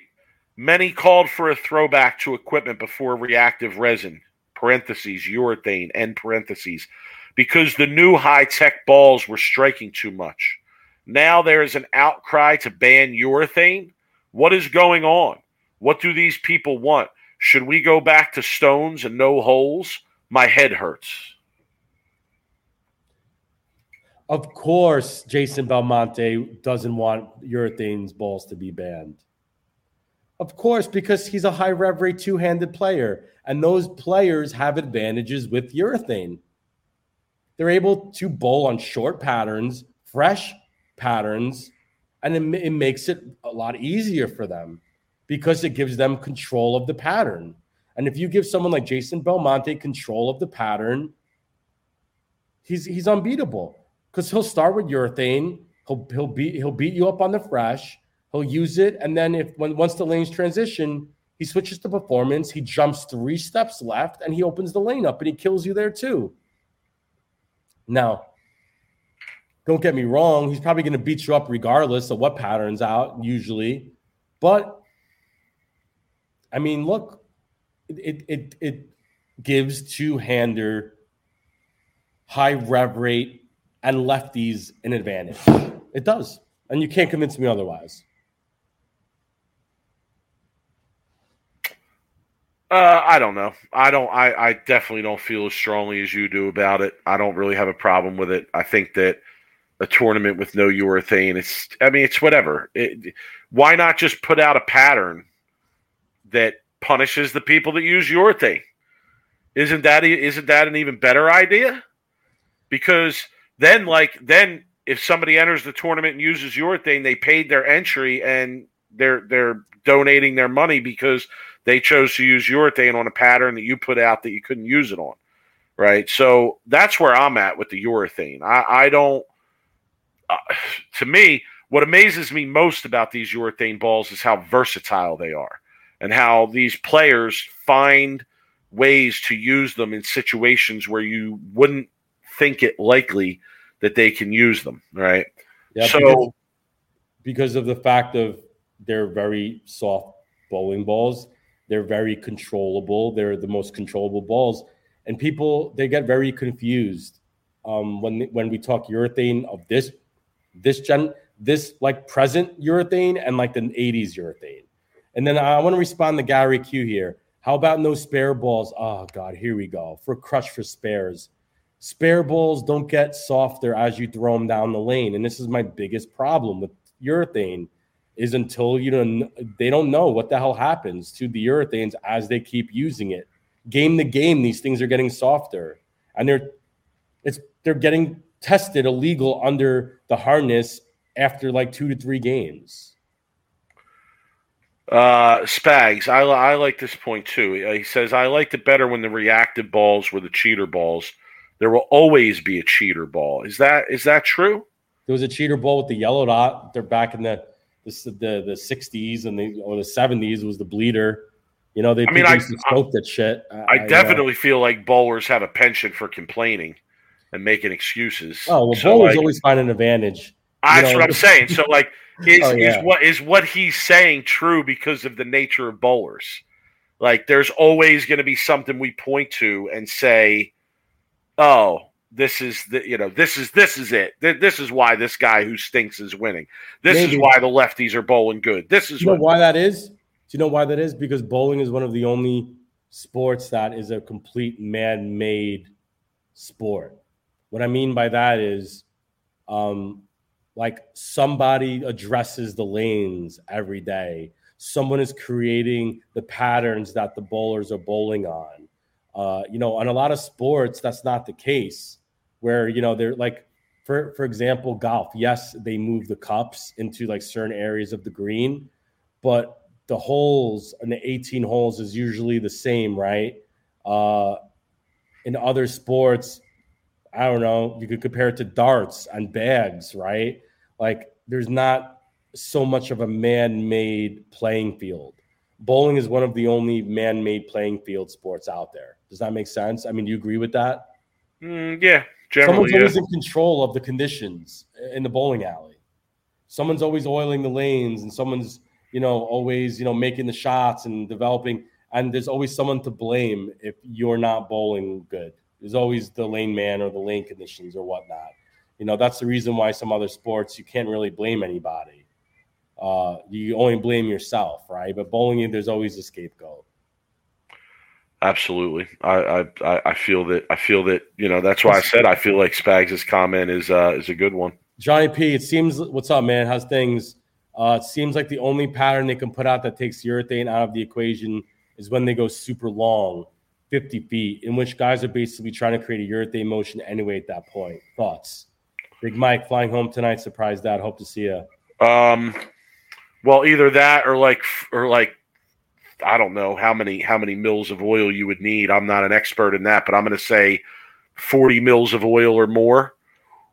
Many called for a throwback to equipment before reactive resin, parentheses, urethane, end parentheses, because the new high-tech balls were striking too much. Now there is an outcry to ban urethane. What is going on? What do these people want? Should we go back to stones and no holes? My head hurts. Of course, Jason Belmonte doesn't want urethane's balls to be banned. Of course, because he's a high rev rate two-handed player, and those players have advantages with urethane. They're able to bowl on short patterns, fresh patterns, and it makes it a lot easier for them because it gives them control of the pattern. And if you give someone like Jason Belmonte control of the pattern, he's unbeatable because he'll start with urethane, he'll beat you up on the fresh, he'll use it, and then once the lanes transition, he switches to performance, he jumps 3 steps left, and he opens the lane up and he kills you there too. Now, don't get me wrong, he's probably going to beat you up regardless of what pattern's out, usually. But, I mean, look, it gives two-hander, high rev rate, and lefties an advantage. It does. And you can't convince me otherwise. I don't know. I definitely don't feel as strongly as you do about it. I don't really have a problem with it. I think that a tournament with no urethane, it's whatever. Why not just put out a pattern that punishes the people that use urethane? Isn't that an even better idea? Because then if somebody enters the tournament and uses urethane, they paid their entry and they're donating their money because they chose to use urethane on a pattern that you put out that you couldn't use it on, right? So that's where I'm at with the urethane. To me, what amazes me most about these urethane balls is how versatile they are and how these players find ways to use them in situations where you wouldn't think it likely that they can use them, right? Yeah, so because of the fact of they're very soft bowling balls, they're very controllable. They're the most controllable balls. And people, they get very confused when we talk urethane of this like present urethane and like the 80s urethane. And then I want to respond to Gary Q here. How about no spare balls? Oh God, here we go. For crush for spares. Spare balls don't get softer as you throw them down the lane. And this is my biggest problem with urethane is until they don't know what the hell happens to the urethanes as they keep using it. Game to game, these things are getting softer. And they're getting tested illegal under the harness after like 2 to 3 games. Spags, I like this point too. He says, I liked it better when the reactive balls were the cheater balls There will always be a cheater ball. Is that true? There was a cheater ball with the yellow dot. They're back in the 60s and the 70s was the bleeder. You know, I scoped that shit. I definitely feel like bowlers have a penchant for complaining and making excuses. Oh, well, so bowlers always find an advantage. That's what I'm saying. So, is what he's saying true because of the nature of bowlers? Like, there's always going to be something we point to and say, "Oh, this is it. This is why this guy who stinks is winning. This is why the lefties are bowling good. This is why that is." Do you know why that is? Because bowling is one of the only sports that is a complete man-made sport. What I mean by that is, somebody addresses the lanes every day. Someone is creating the patterns that the bowlers are bowling on. On a lot of sports, that's not the case. Where, they're like, for example, golf. Yes, they move the cups into certain areas of the green, but the holes and the 18 holes is usually the same, right? In other sports, I don't know, you could compare it to darts and bags, right? Like, there's not so much of a man-made playing field. Bowling is one of the only man-made playing field sports out there. Does that make sense? I mean, do you agree with that? Yeah, generally. Someone's always in control of the conditions in the bowling alley. Someone's always oiling the lanes and someone's always, making the shots and developing. And there's always someone to blame if you're not bowling good. There's always the lane man or the lane conditions or whatnot. That's the reason why some other sports, you can't really blame anybody. You only blame yourself, right? But bowling, there's always a scapegoat. Absolutely. I feel that, that's why I said I feel like Spags' comment is a good one. Johnny P, it seems, what's up, man? How's things? It seems like the only pattern they can put out that takes urethane out of the equation is when they go super long, 50 feet, in which guys are basically trying to create a urethane motion anyway at that point. Thoughts? Big Mike flying home tonight. Surprised that. Hope to see you. Well, either that or I don't know how many mils of oil you would need. I'm not an expert in that, but I'm going to say 40 mils of oil or more.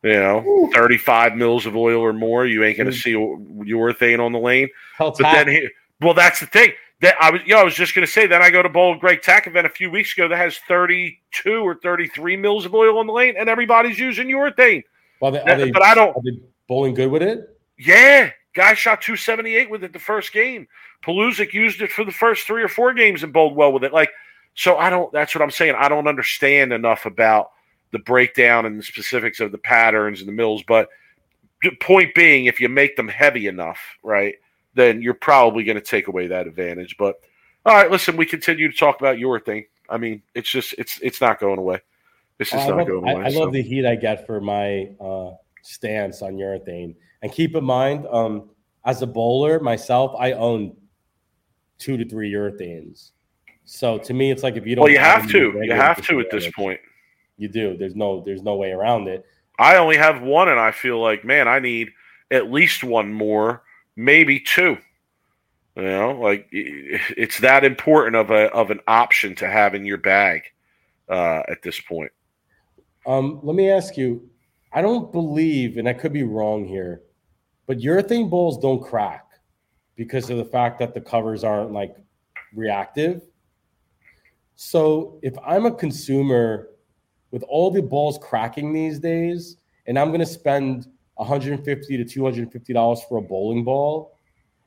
35 mils of oil or more, you ain't going to see urethane on the lane. But then, that's the thing. That I was just going to say, then I go to bowl Greg Tack event a few weeks ago that has 32 or 33 mils of oil on the lane, and everybody's using urethane. Well, are they bowling good with it? Yeah. Guy shot 278 with it the first game. Pelusic used it for the first three or four games and bowled well with it. That's what I'm saying. I don't understand enough about the breakdown and the specifics of the patterns and the mills. But point being, if you make them heavy enough, right, then you're probably going to take away that advantage. But all right, listen, we continue to talk about your thing. I mean, it's just, it's not going away. This is not going away. I love the heat I get for my stance on urethane. And keep in mind, as a bowler myself, I own 2 to 3 urethanes. So to me, it's like if you don't. Well, you have to at this point. You do. There's no way around it. I only have one, and I feel like, man, I need at least one more, maybe two. It's that important of an option to have in your bag at this point. Let me ask you. I don't believe, and I could be wrong here, but urethane bowls don't crack because of the fact that the covers aren't reactive. So if I'm a consumer, with all the balls cracking these days, and I'm going to spend $150 to $250 for a bowling ball,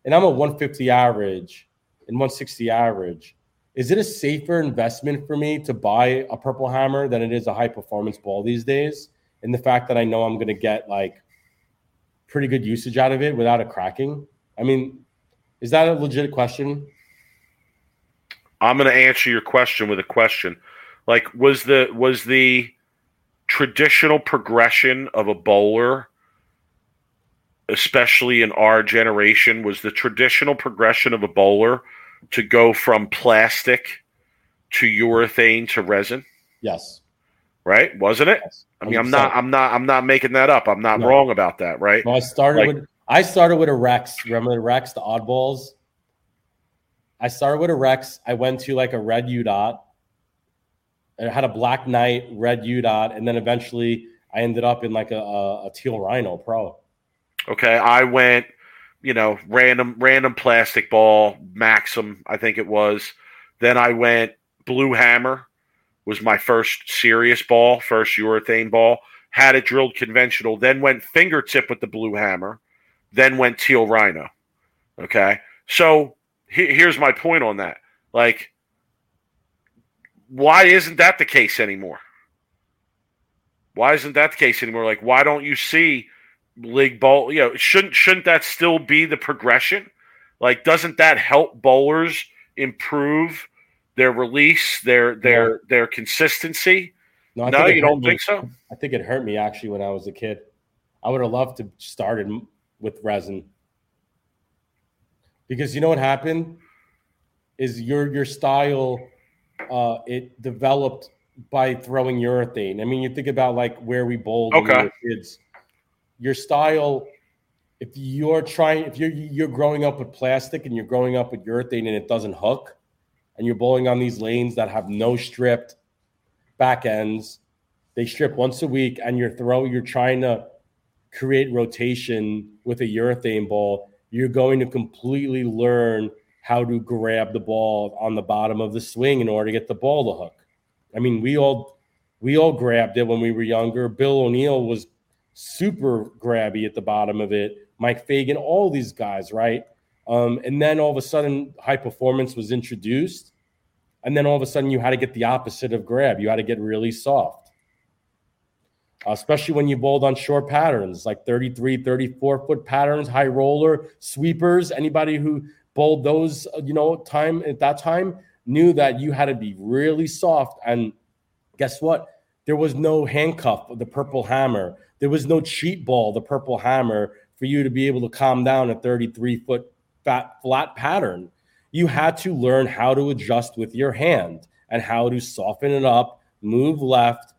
and I'm a 150 average and 160 average, is it a safer investment for me to buy a Purple Hammer than it is a high-performance ball these days? And the fact that I know I'm going to get, pretty good usage out of it without it cracking? I mean, is that a legit question? I'm going to answer your question with a question. Was the traditional progression of a bowler, especially in our generation, was the traditional progression of a bowler to go from plastic to urethane to resin? Yes. Right? Wasn't it? Yes. I mean, I'm not making that up. I'm not wrong about that, right? Well, I started with a Rex. Remember the Rex, the oddballs? I started with a Rex. I went to a red U dot. I had a black knight, red UDOT, and then eventually I ended up in like a teal rhino pro. Okay, I went, you know, random plastic ball, Maxim, I think it was. Then I went blue hammer, was my first serious ball, first urethane ball. Had it drilled conventional, then went fingertip with the blue hammer, then went teal rhino. Okay, so here's my point on that. Like, why isn't that the case anymore? Why isn't that the case anymore? Like, why don't you see league bowl? You know, shouldn't that still be the progression? Like, doesn't that help bowlers improve their release, their consistency? No, you don't think so? I think it hurt me actually when I was a kid. I would have loved to started with resin, because you know what happened is your style it developed by throwing urethane. I mean, you think about like where we bowled when we were kids. Your style, if you're growing up with plastic and you're growing up with urethane and it doesn't hook, and you're bowling on these lanes that have no stripped back ends, they strip once a week, and you're trying to create rotation with a urethane ball, you're going to completely learn how to grab the ball on the bottom of the swing in order to get the ball to hook. I mean, we all grabbed it when we were younger. Bill O'Neill was super grabby at the bottom of it. Mike Fagan, all these guys, right? And then all of a sudden, high performance was introduced. And then all of a sudden, you had to get the opposite of grab. You had to get really soft, especially when you bowled on short patterns, like 33, 34-foot patterns, high roller, sweepers. Anybody who bowled those, at that time, knew that you had to be really soft. And guess what? There was no handcuff, the purple hammer. There was no cheat ball, the purple hammer, for you to be able to calm down a 33-foot flat pattern. You had to learn how to adjust with your hand and how to soften it up, move left,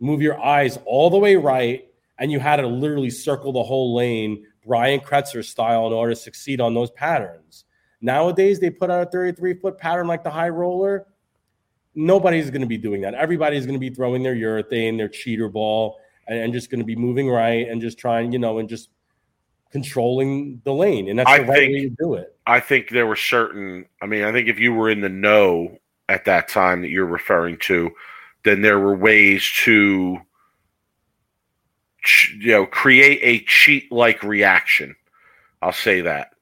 move your eyes all the way right, and you had to literally circle the whole lane, Brian Kretzer style, in order to succeed on those patterns. Nowadays, they put out a 33-foot pattern like the high roller. Nobody's going to be doing that. Everybody's going to be throwing their urethane, their cheater ball, and just going to be moving right and just trying, and just controlling the lane, and that's the right way to do it. I think there were certain – I mean, I think if you were in the know at that time that you're referring to, then there were ways to, create a cheat-like reaction. I'll say that.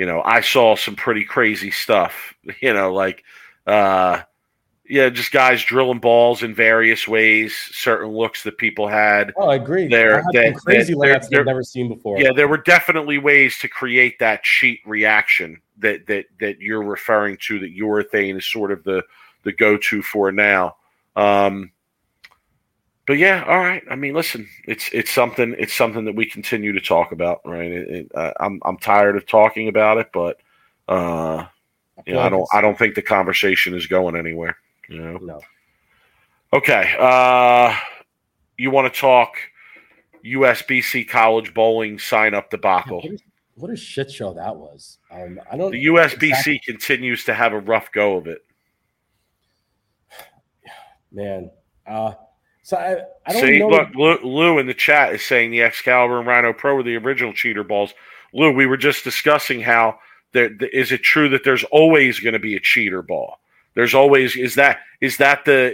I saw some pretty crazy stuff, just guys drilling balls in various ways, certain looks that people had. Oh, I agree. There, some crazy layups I've never seen before. Yeah, there were definitely ways to create that cheat reaction that you're referring to, that urethane is sort of the go-to for now. But yeah, all right. I mean, listen, it's something that we continue to talk about, right? I'm tired of talking about it, but I don't think the conversation is going anywhere. No. Okay. You want to talk USBC college bowling sign-up debacle? Yeah, what a shit show that was. The USBC continues to have a rough go of it. Man. So I don't know. Look, Lou in the chat is saying the Excalibur and Rhino Pro were the original cheater balls. Lou, we were just discussing how is it true that there's always going to be a cheater ball? There's always is that the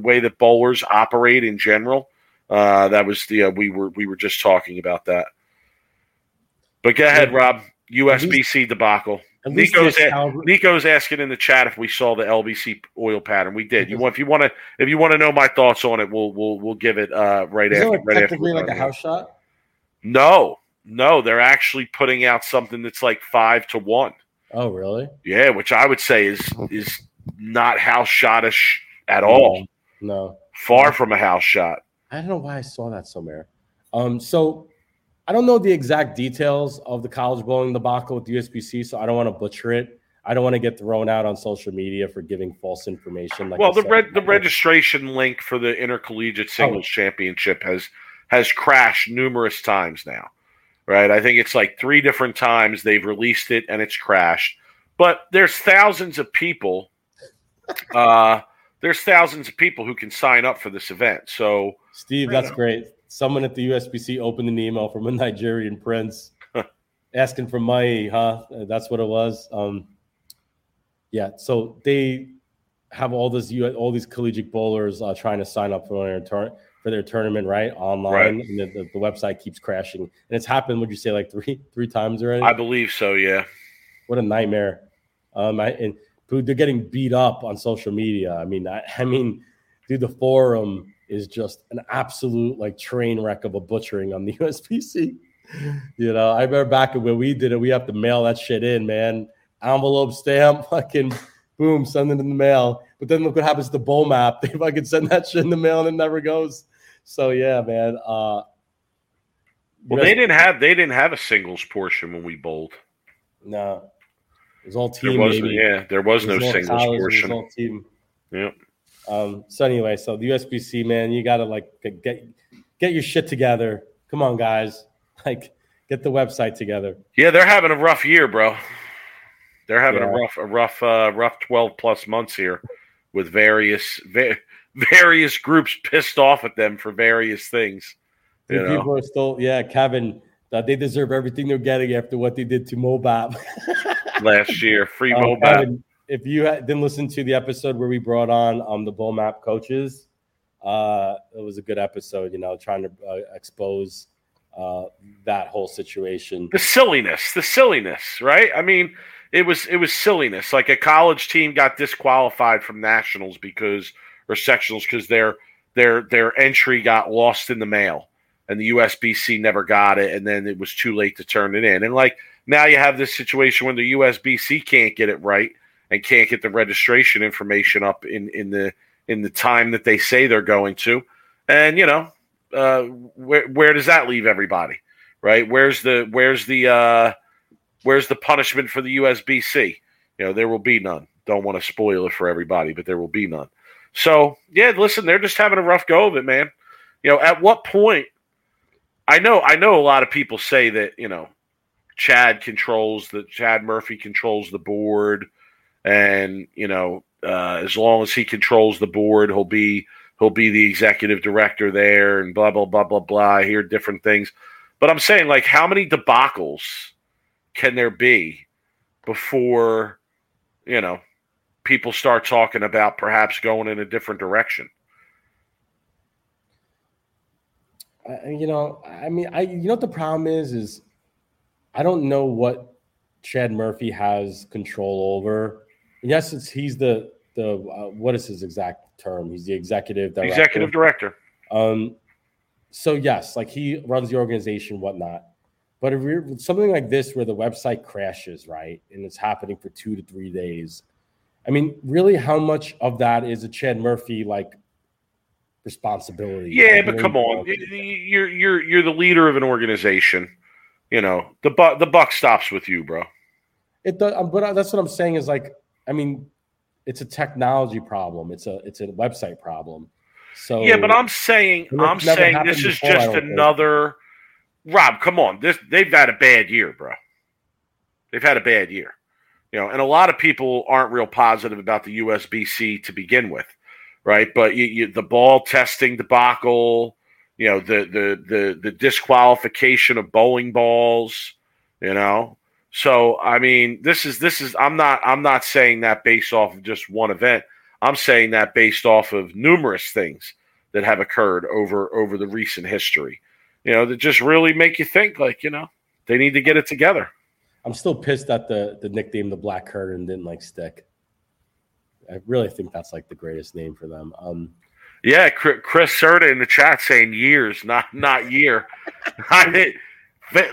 way that bowlers operate in general. That was we were just talking about that. But go ahead, Rob. USBC debacle. Nico's asking in the chat if we saw the LBC oil pattern. We did. If you want to know my thoughts on it, we'll give it right after. Technically, like a house shot. No, they're actually putting out something that's like 5-1. Oh, really? Yeah, which I would say is not house shot-ish at all. No. Far from a house shot. I don't know why I saw that somewhere. So I don't know the exact details of the college bowling debacle with the USBC, so I don't want to butcher it. I don't want to get thrown out on social media for giving false information. The registration link for the Intercollegiate Singles Championship has crashed numerous times now. Right, I think it's like 3 different times they've released it and it's crashed. But there's thousands of people There's thousands of people who can sign up for this event. So, Steve, that's great. Someone at the USBC opened an email from a Nigerian prince asking for money, huh? That's what it was. Yeah, so they have all these collegiate bowlers trying to sign up for their tournament, right, online, right. And the website keeps crashing. And it's happened, would you say, like three times already? I believe so, yeah. What a nightmare. And they're getting beat up on social media. I mean, dude, the forum is just an absolute, like, train wreck of a butchering on the USPC. You know, I remember back when we did it, we have to mail that shit in, man. Envelope, stamp, fucking boom, send it in the mail. But then look what happens to the bowl map. They fucking send that shit in the mail and it never goes. So, yeah, man. Well, they didn't have a singles portion when we bowled. No. It was all team, there was no singles portion. It was all team. Yeah. So anyway, so the USBC, man, you got to, like, get your shit together. Come on, guys. Like, get the website together. Yeah, they're having a rough year, bro. They're having a rough 12-plus months here with various groups pissed off at them for various things. People are still – yeah, Kevin, they deserve everything they're getting after what they did to MoBab. Last year, free MoBab. If you didn't listen to the episode where we brought on the bowl map coaches, it was a good episode, you know, trying to expose that whole situation. The silliness, right? I mean, it was silliness. Like, a college team got disqualified from nationals because their entry got lost in the mail, and the USBC never got it, and then it was too late to turn it in. And, like, now you have this situation when the USBC can't get it right. And can't get the registration information up in the time that they say they're going to, and you know, where does that leave everybody, right? Where's the punishment for the USBC? You know, there will be none. Don't want to spoil it for everybody, but there will be none. So yeah, listen, they're just having a rough go of it, man. You know, at what point? I know a lot of people say that, you know, Chad Murphy controls the board. And, you know, as long as he controls the board, he'll be the executive director there and blah, blah, blah, blah, blah. I hear different things. But I'm saying, like, how many debacles can there be before, you know, people start talking about perhaps going in a different direction? You know what the problem is I don't know what Chad Murphy has control over. Yes, he's the what is his exact term? He's the executive director. So, yes, like, he runs the organization, whatnot. But if something like this where the website crashes, right, and it's happening for 2 to 3 days, I mean, really, how much of that is a Chad Murphy, like, responsibility? Yeah, like, but come on. You're the leader of an organization. You know, the buck stops with you, bro. It does, but that's what I'm saying is, like, I mean, it's a technology problem. It's a website problem. So yeah, but I'm saying this is just another. Rob, come on, they've had a bad year, bro. They've had a bad year, you know, and a lot of people aren't real positive about the USBC to begin with, right? But the ball testing debacle. You know, the disqualification of bowling balls, you know. So, I mean, this is I'm not saying that based off of just one event. I'm saying that based off of numerous things that have occurred over the recent history, you know, that just really make you think, like, you know, they need to get it together. I'm still pissed that the nickname the Black Curtain didn't, like, stick. I really think that's, like, the greatest name for them. Yeah, Chris Serta in the chat saying years, not year.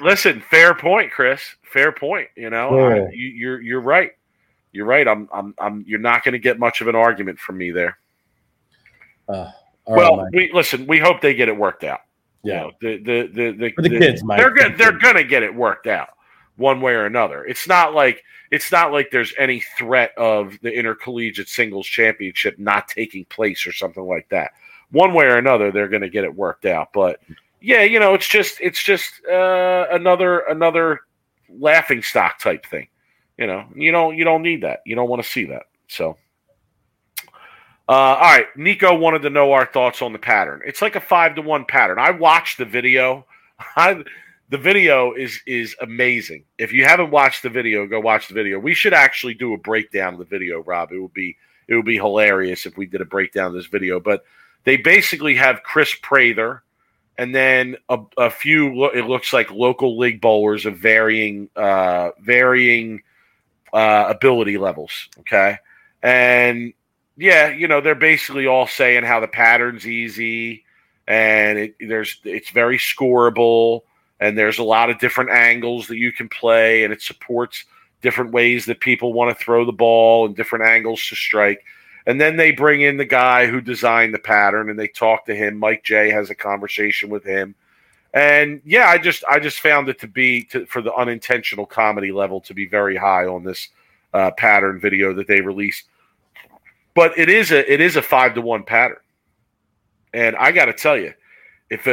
Listen, fair point, Chris. Fair point. You know, yeah. You're right. You're right. You're not going to get much of an argument from me there. Well, listen. We hope they get it worked out. Yeah. You know, the kids, Mike. They're going to get it worked out one way or another. It's not like there's any threat of the intercollegiate singles championship not taking place or something like that. One way or another, they're going to get it worked out. But yeah, you know, it's just another laughing stock type thing. You know, you don't need that. You don't want to see that. So All right, Nico wanted to know our thoughts on the pattern. It's like a 5-to-1 pattern. I watched the video. The video is amazing. If you haven't watched the video, go watch the video. We should actually do a breakdown of the video, Rob. It would be hilarious if we did a breakdown of this video. But they basically have Chris Prather and then a few, it looks like, local league bowlers of varying ability levels. Okay, and yeah, you know, they're basically all saying how the pattern's easy and it's very scoreable and there's a lot of different angles that you can play and it supports different ways that people want to throw the ball and different angles to strike. And then they bring in the guy who designed the pattern and they talk to him. Mike Jay has a conversation with him. And yeah, I just found it to be for the unintentional comedy level to be very high on this pattern video that they released. But it is a 5-to-1 pattern, and I got to tell you, if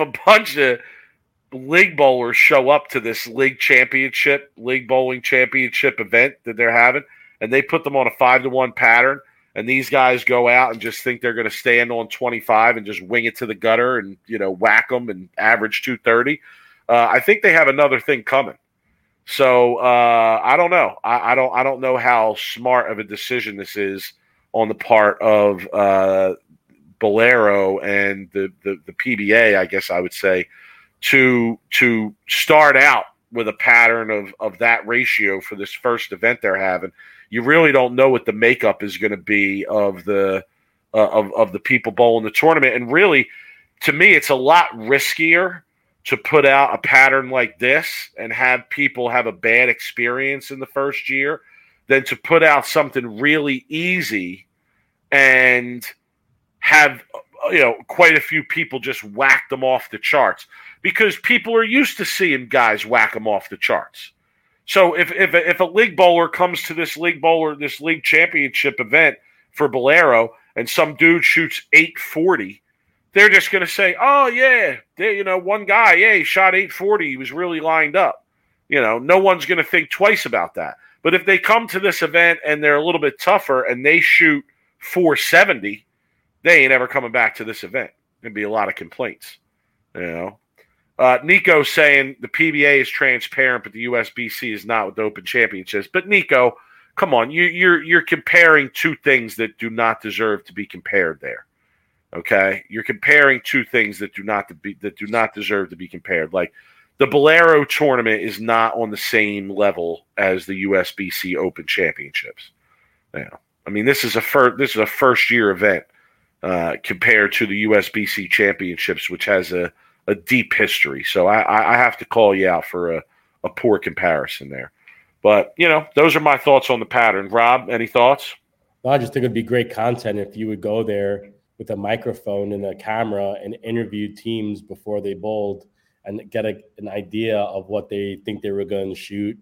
a bunch of league bowlers show up to this league bowling championship event that they're having, and they put them on a 5-to-1 pattern, and these guys go out and just think they're going to stand on 25 and just wing it to the gutter and whack them and average 230, I think they have another thing coming. So I don't know. I don't know how smart of a decision this is on the part of Bowlero and the PBA, I guess I would say, to start out with a pattern of that ratio for this first event they're having. You really don't know what the makeup is going to be of the people bowling the tournament, and really, to me, it's a lot riskier to put out a pattern like this and have people have a bad experience in the first year than to put out something really easy and have quite a few people just whack them off the charts, because people are used to seeing guys whack them off the charts. So if a league bowler comes to this league championship event for Bowlero and some dude shoots 840, they're just going to say, oh, yeah, one guy, yeah, he shot 840. He was really lined up. No one's going to think twice about that. But if they come to this event and they're a little bit tougher and they shoot 470, they ain't ever coming back to this event. There'd be a lot of complaints. Nico saying the PBA is transparent, but the USBC is not with the Open Championships. But, Nico, come on, you're comparing two things that do not deserve to be compared there. Okay, you're comparing two things that do not deserve to be compared. Like, the Bowlero tournament is not on the same level as the USBC Open Championships. Now, I mean, this is a first year event compared to the USBC Championships, which has a deep history. So I have to call you out for a poor comparison there. But those are my thoughts on the pattern. Rob, any thoughts? No, I just think it'd be great content if you would go there with a microphone and a camera and interview teams before they bowled and get an idea of what they think they were going to shoot,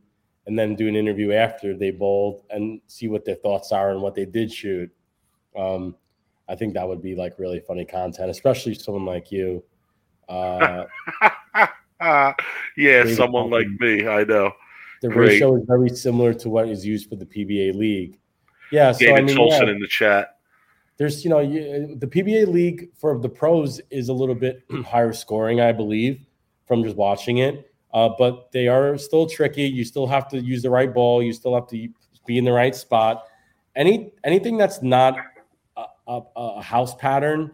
and then do an interview after they bowled and see what their thoughts are and what they did shoot. I think that would be like really funny content, especially someone like you. Yeah, someone like me, I know. The ratio is very similar to what is used for the PBA League. Yeah, so David Tolson in the chat. There's, the PBA League for the pros is a little bit higher scoring, I believe, from just watching it. But they are still tricky. You still have to use the right ball. You still have to be in the right spot. Anything that's not a house pattern,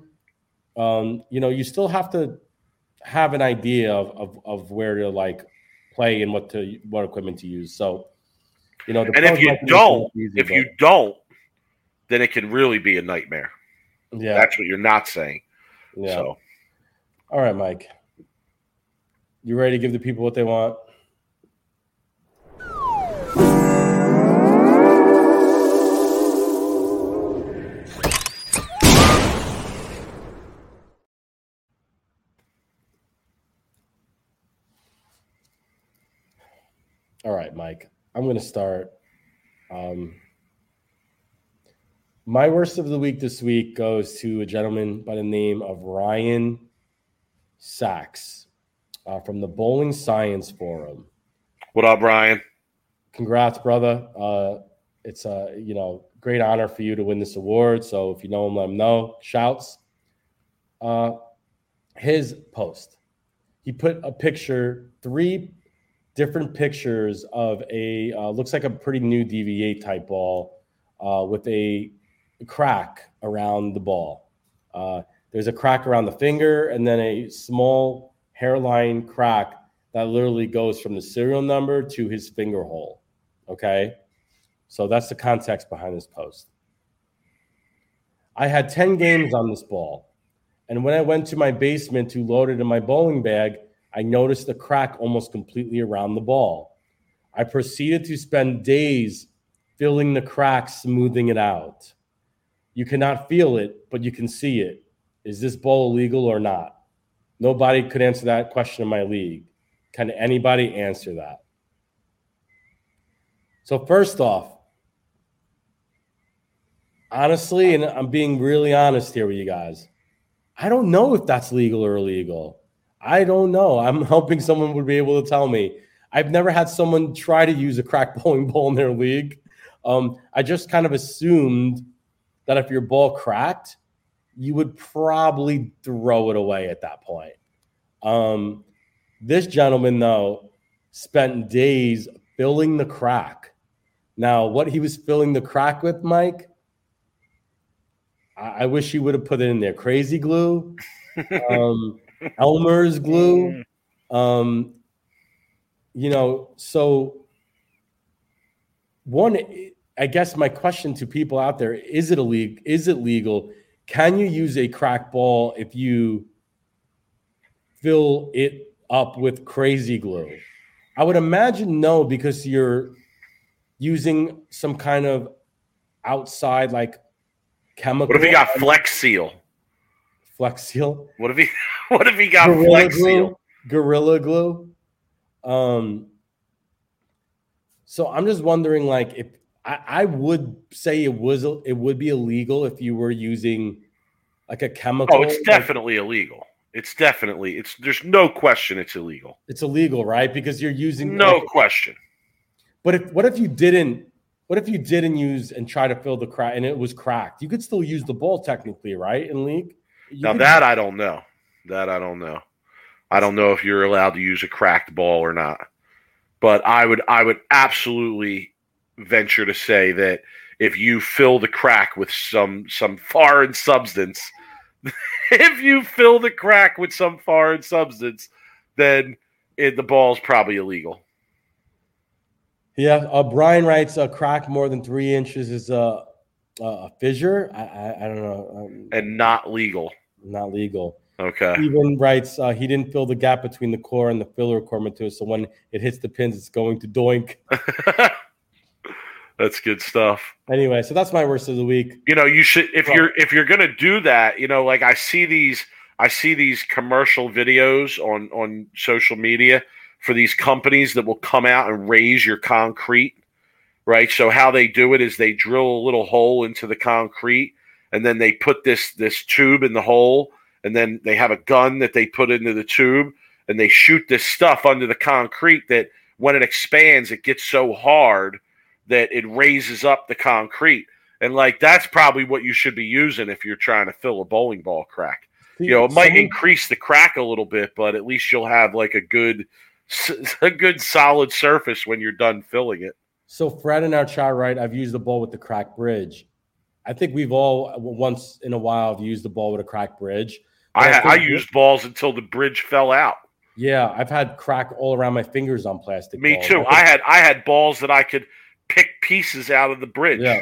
you still have to have an idea of where to like play and what equipment to use. So, and if you don't, then it can really be a nightmare. Yeah. That's what you're not saying. Yeah. So. All right, Mike. You ready to give the people what they want? All right, Mike. I'm going to start. My worst of the week this week goes to a gentleman by the name of Ryan Sachs from the Bowling Science Forum. What up, Ryan? Congrats, brother. It's great honor for you to win this award. So if you know him, let him know. Shouts. His post, he put a picture, three different pictures of a looks like a pretty new DVA type ball with a crack around the ball. There's a crack around the finger and then a small hairline crack that literally goes from the serial number to his finger hole. Okay. So that's the context behind this post. I had 10 games on this ball. And when I went to my basement to load it in my bowling bag, I noticed the crack almost completely around the ball. I proceeded to spend days filling the crack, smoothing it out. You cannot feel it, but you can see it. Is this bowl illegal or not? Nobody could answer that question in my league. Can anybody answer that? So first off, honestly, and I'm being really honest here with you guys, I don't know if that's legal or illegal. I don't know. I'm hoping someone would be able to tell me. I've never had someone try to use a crack bowling ball in their league. I just kind of assumed that if your ball cracked, you would probably throw it away at that point. This gentleman, though, spent days filling the crack. Now, what he was filling the crack with, Mike, I wish he would have put it in there. Crazy glue, Elmer's glue, you know. So one, I guess my question to people out there, is it illegal? Is it legal? Can you use a crack ball if you fill it up with crazy glue? I would imagine no, because you're using some kind of outside, like, chemical. What if he got Flex Seal? Flex Seal? What if he got Flex Seal? Gorilla Glue? So I'm just wondering, like, if I would say it would be illegal if you were using like a chemical. Oh, it's definitely illegal. It's there's no question it's illegal. It's illegal, right? Because you're using no question. But what if you didn't use and try to fill the crack and it was cracked? You could still use the ball technically, right? In league? I don't know. I don't know if you're allowed to use a cracked ball or not. But I would absolutely venture to say that if you fill the crack with some foreign substance, then the ball's probably illegal. Yeah, Brian writes, a crack more than 3 inches is a fissure. I don't know. And not legal. Not legal. Okay. Steven writes, he didn't fill the gap between the core and the filler core material, so when it hits the pins, it's going to doink. That's good stuff. Anyway, so that's my worst of the week. You know, you should if you're gonna do that, you know, like I see these commercial videos on social media for these companies that will come out and raise your concrete, right? So how they do it is they drill a little hole into the concrete and then they put this tube in the hole and then they have a gun that they put into the tube and they shoot this stuff under the concrete that when it expands, it gets so hard that it raises up the concrete. And like, that's probably what you should be using if you're trying to fill a bowling ball crack. You know, it might increase the crack a little bit, but at least you'll have like a good solid surface when you're done filling it. So Fred in our chat, right? I've used the ball with the crack bridge. I think we've all once in a while have used the ball with a crack bridge. I used balls until the bridge fell out. Yeah. I've had crack all around my fingers on plastic. Me balls. Too. I had balls that I could pick pieces out of the bridge. Yeah.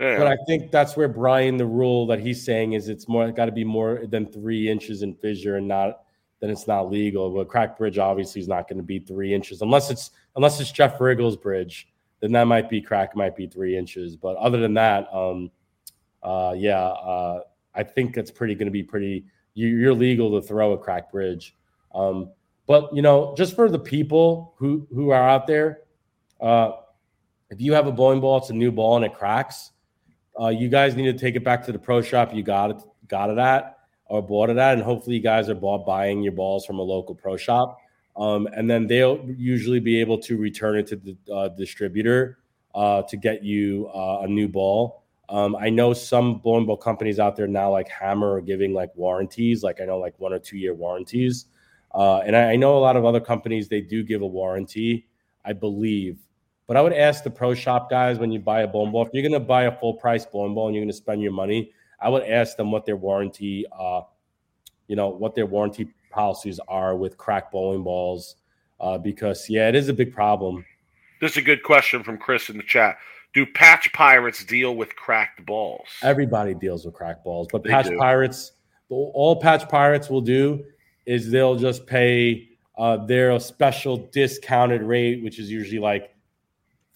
Yeah. But I think that's where Brian, the rule that he's saying is it's more got to be more than 3 inches in fissure and not then it's not legal. But crack bridge obviously is not going to be 3 inches unless it's Jeff Riggle's bridge, then that might be crack, might be 3 inches. But other than that, I think that's you're legal to throw a crack bridge. But you know, just for the people who are out there, if you have a bowling ball, it's a new ball and it cracks. You guys need to take it back to the pro shop you got it at or bought it at, and hopefully you guys are buying your balls from a local pro shop. And then they'll usually be able to return it to the distributor to get you a new ball. I know some bowling ball companies out there now, like Hammer, are giving like warranties. Like I know like 1 or 2 year warranties. And I know a lot of other companies, they do give a warranty, I believe. But I would ask the pro shop guys, when you buy a bowling ball, if you're going to buy a full price bowling ball and you're going to spend your money, I would ask them what their warranty, what their warranty policies are with cracked bowling balls. Because, yeah, it is a big problem. This is a good question from Chris in the chat. Do patch pirates deal with cracked balls? Everybody deals with cracked balls, but patch pirates will do is they'll just pay their special discounted rate, which is usually like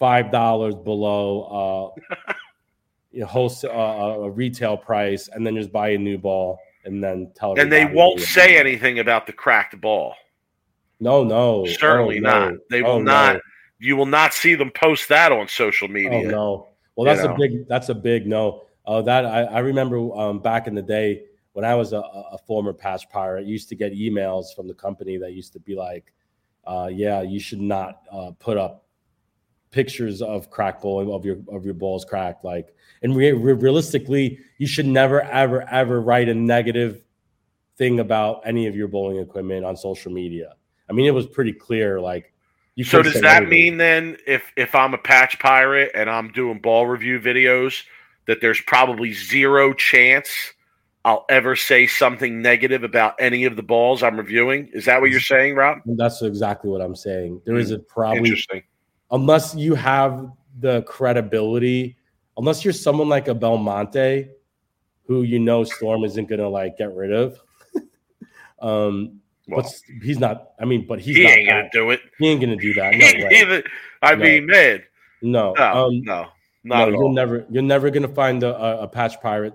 $5 below a retail price, and then just buy a new ball and then tell. And they won't say anything about the cracked ball. No, certainly not. They will not. You will not see them post that on social media. Oh, no. Well, that's a big no. I remember back in the day when I was a former patch pirate, I used to get emails from the company that used to be like, yeah, you should not put up pictures of your balls cracked. Like, and realistically, you should never, ever, ever write a negative thing about any of your bowling equipment on social media. I mean, it was pretty clear, like, so does that mean then if I'm a patch pirate and I'm doing ball review videos that there's probably zero chance I'll ever say something negative about any of the balls I'm reviewing? Is that what you're saying, Rob? That's exactly what I'm saying. There is a probably – interesting. Unless you have the credibility, unless you're someone like a Belmonte who Storm isn't going to like get rid of. Well, he's not. I mean, but he ain't gonna do it. He ain't gonna do that. No way. Man. No, not at all. You're never gonna find a patch pirate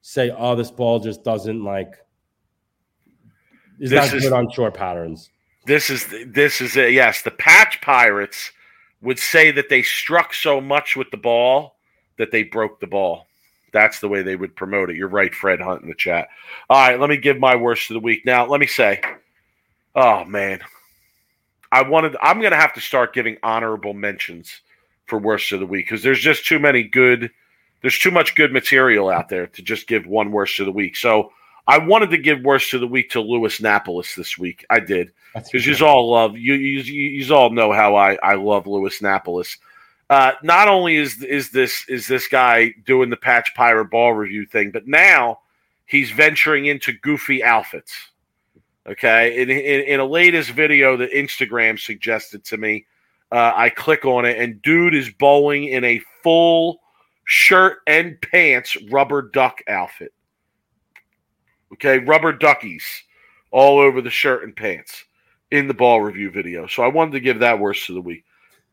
say, "Oh, this ball just doesn't like." Is that good on shore patterns? This is it. Yes, the patch pirates would say that they struck so much with the ball that they broke the ball. That's the way they would promote it. You're right, Fred Hunt in the chat. All right, let me give my worst of the week. Now, let me say, oh, man. I'm going to have to start giving honorable mentions for worst of the week because there's just there's too much good material out there to just give one worst of the week. So I wanted to give worst of the week to Louis Napolis this week. I did. Because you all know how I love Louis Napolis. Not only is this guy doing the patch pirate ball review thing, but now he's venturing into goofy outfits. Okay, in a latest video that Instagram suggested to me, I click on it and dude is bowling in a full shirt and pants rubber duck outfit. Okay, rubber duckies all over the shirt and pants in the ball review video. So I wanted to give that worst of the week.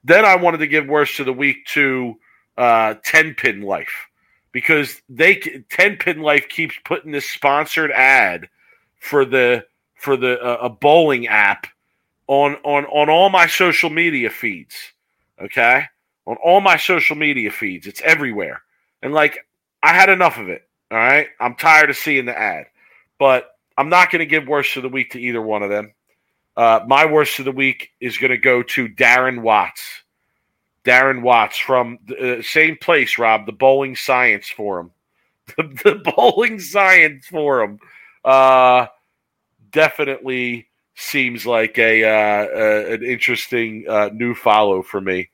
Then I wanted to give worst of the week to 10-Pin Life because 10-Pin Life keeps putting this sponsored ad for a bowling app on all my social media feeds. Okay, on all my social media feeds, it's everywhere, and like I had enough of it. All right, I'm tired of seeing the ad, but I'm not going to give worst of the week to either one of them. My worst of the week is going to go to Darren Watts. Darren Watts from the same place, Rob, the Bowling Science Forum. The Bowling Science Forum definitely seems like an interesting new follow for me.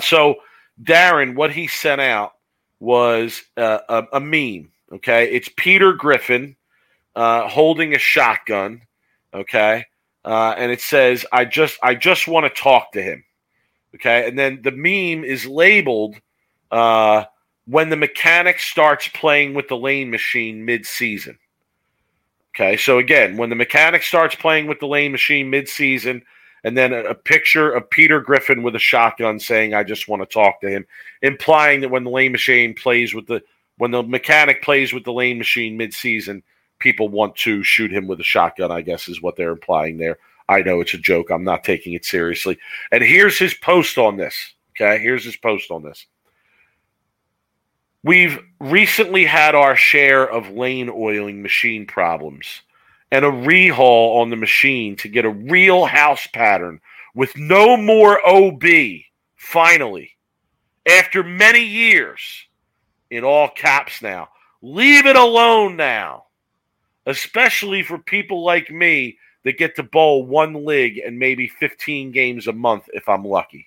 So Darren, what he sent out was a meme, okay? It's Peter Griffin holding a shotgun. Okay, and it says, I just want to talk to him. Okay, and then the meme is labeled when the mechanic starts playing with the lane machine mid-season. Okay, so again, when the mechanic starts playing with the lane machine mid-season, and then a picture of Peter Griffin with a shotgun saying, I just want to talk to him, implying that when the lane machine plays with when the mechanic plays with the lane machine mid-season, people want to shoot him with a shotgun, I guess, is what they're implying there. I know it's a joke. I'm not taking it seriously. And here's his post on this. Okay, here's his post on this. We've recently had our share of lane oiling machine problems and a rehaul on the machine to get a real house pattern with no more OB, finally. after many years, in all caps now. Leave it alone now, especially for people like me that get to bowl one leg and maybe 15 games a month if I'm lucky.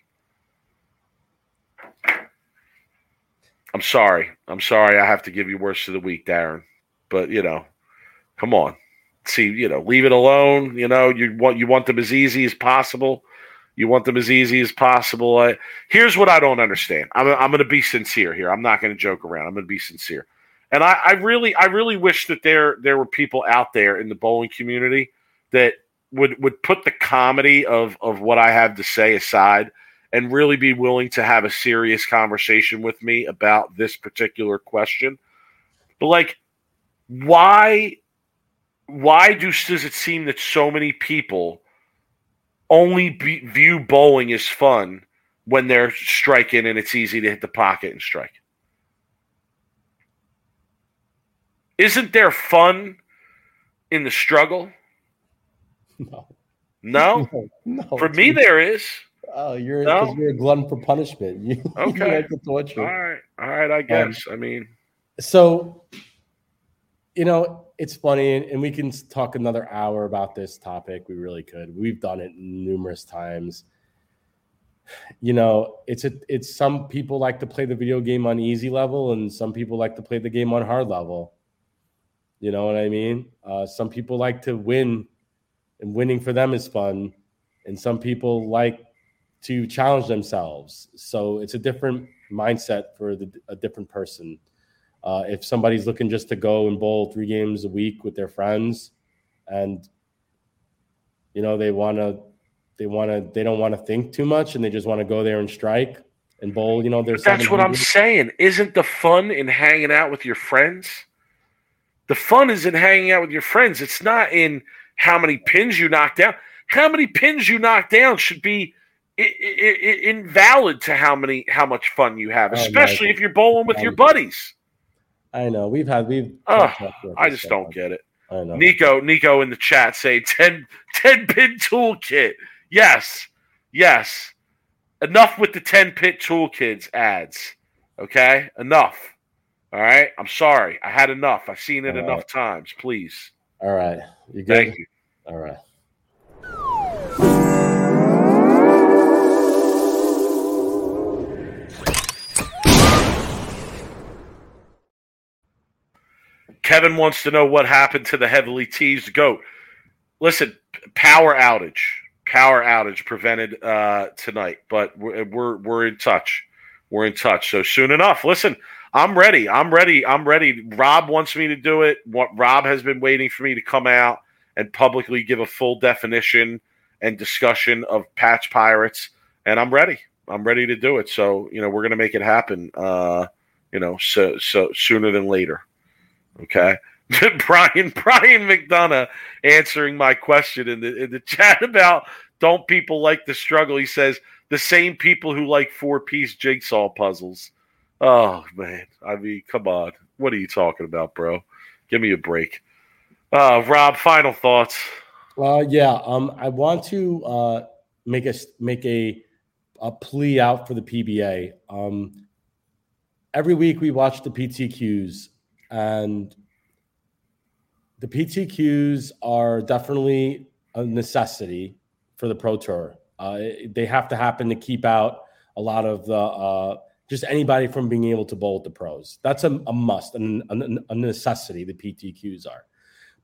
I'm sorry. I'm sorry I have to give you worst of the week, Darren. But, you know, come on. See, you know, leave it alone. You know, you want them as easy as possible. You want them as easy as possible. Here's what I don't understand. I'm going to be sincere here. I'm not going to joke around. I'm going to be sincere. And I really wish that there were people out there in the bowling community that would put the comedy of what I have to say aside and really be willing to have a serious conversation with me about this particular question. But, like, why does it seem that so many people only view bowling as fun when they're striking and it's easy to hit the pocket and strike? Isn't there fun in the struggle? No. No? No. For me, there is. Oh, you're a glutton for punishment. You, okay. You like the torture. All right, I guess. I mean. So, you know, it's funny, and we can talk another hour about this topic. We really could. We've done it numerous times. You know, it's some people like to play the video game on easy level, and some people like to play the game on hard level. You know what I mean? Some people like to win, and winning for them is fun. And some people like to challenge themselves. So it's a different mindset for a different person. If somebody's looking just to go and bowl 3 games a week with their friends, and you know they don't want to think too much, and they just want to go there and strike and bowl. You know, there's that's what I'm saying. Isn't the fun in hanging out with your friends? The fun is in hanging out with your friends. It's not in how many pins you knock down. How many pins you knock down should be invalid to how much fun you have, especially if you're bowling with your buddies. I know I just don't get it. I know. Nico in the chat say 10 pin toolkit. Yes. Enough with the 10 pin toolkits ads. Okay, enough. All right, I'm sorry. I had enough. I've seen it enough times. Please. All right. You good? Thank you. All right. Kevin wants to know what happened to the heavily teased GOAT. Listen, power outage prevented tonight, but we're in touch. We're in touch. So soon enough. Listen, I'm ready. Rob wants me to do it. Rob has been waiting for me to come out and publicly give a full definition and discussion of Patch Pirates, and I'm ready. I'm ready to do it. So, you know, we're going to make it happen, so sooner than later. Okay? Brian McDonough answering my question in the chat about don't people like the struggle. He says, the same people who like 4-piece jigsaw puzzles. Oh, man. I mean, come on. What are you talking about, bro? Give me a break. Rob, final thoughts. I want to make a plea out for the PBA. Every week we watch the PTQs, and the PTQs are definitely a necessity for the Pro Tour. They have to happen to keep out a lot of the just anybody from being able to bowl with the pros. That's a must and a necessity, the PTQs are.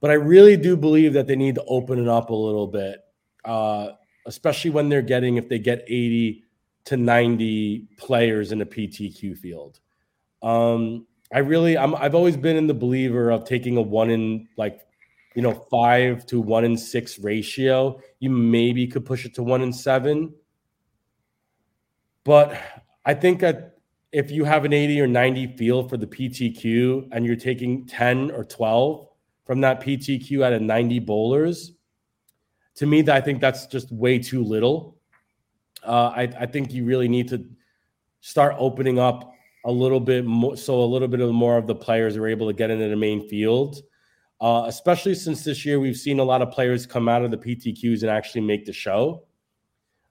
But I really do believe that they need to open it up a little bit, especially when if they get 80 to 90 players in a PTQ field. I've always been in the believer of taking a 5 to 1 in 6 ratio. You maybe could push it to 1 in 7. But I think that if you have an 80 or 90 field for the PTQ and you're taking 10 or 12 from that PTQ out of 90 bowlers, to me, I think that's just way too little. I think you really need to start opening up a little bit more, so a little bit more of the players are able to get into the main field, especially since this year we've seen a lot of players come out of the PTQs and actually make the show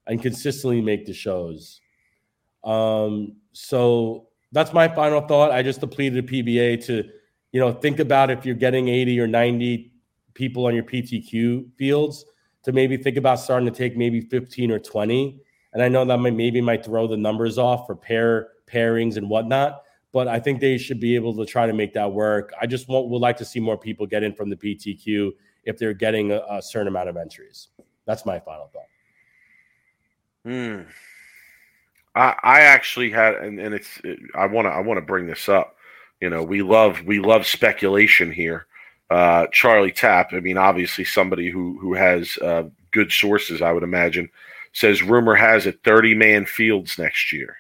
and consistently make the shows. So that's my final thought. I just depleted the PBA to, you know, think about if you're getting 80 or 90 people on your PTQ fields to maybe think about starting to take maybe 15 or 20. And I know that might throw the numbers off for pairings and whatnot, but I think they should be able to try to make that work. I just would like to see more people get in from the PTQ if they're getting a certain amount of entries. That's my final thought. I actually had, and I want to bring this up. You know, we love speculation here. Charlie Tapp, I mean, obviously somebody who has good sources, I would imagine, says rumor has it 30-man fields next year.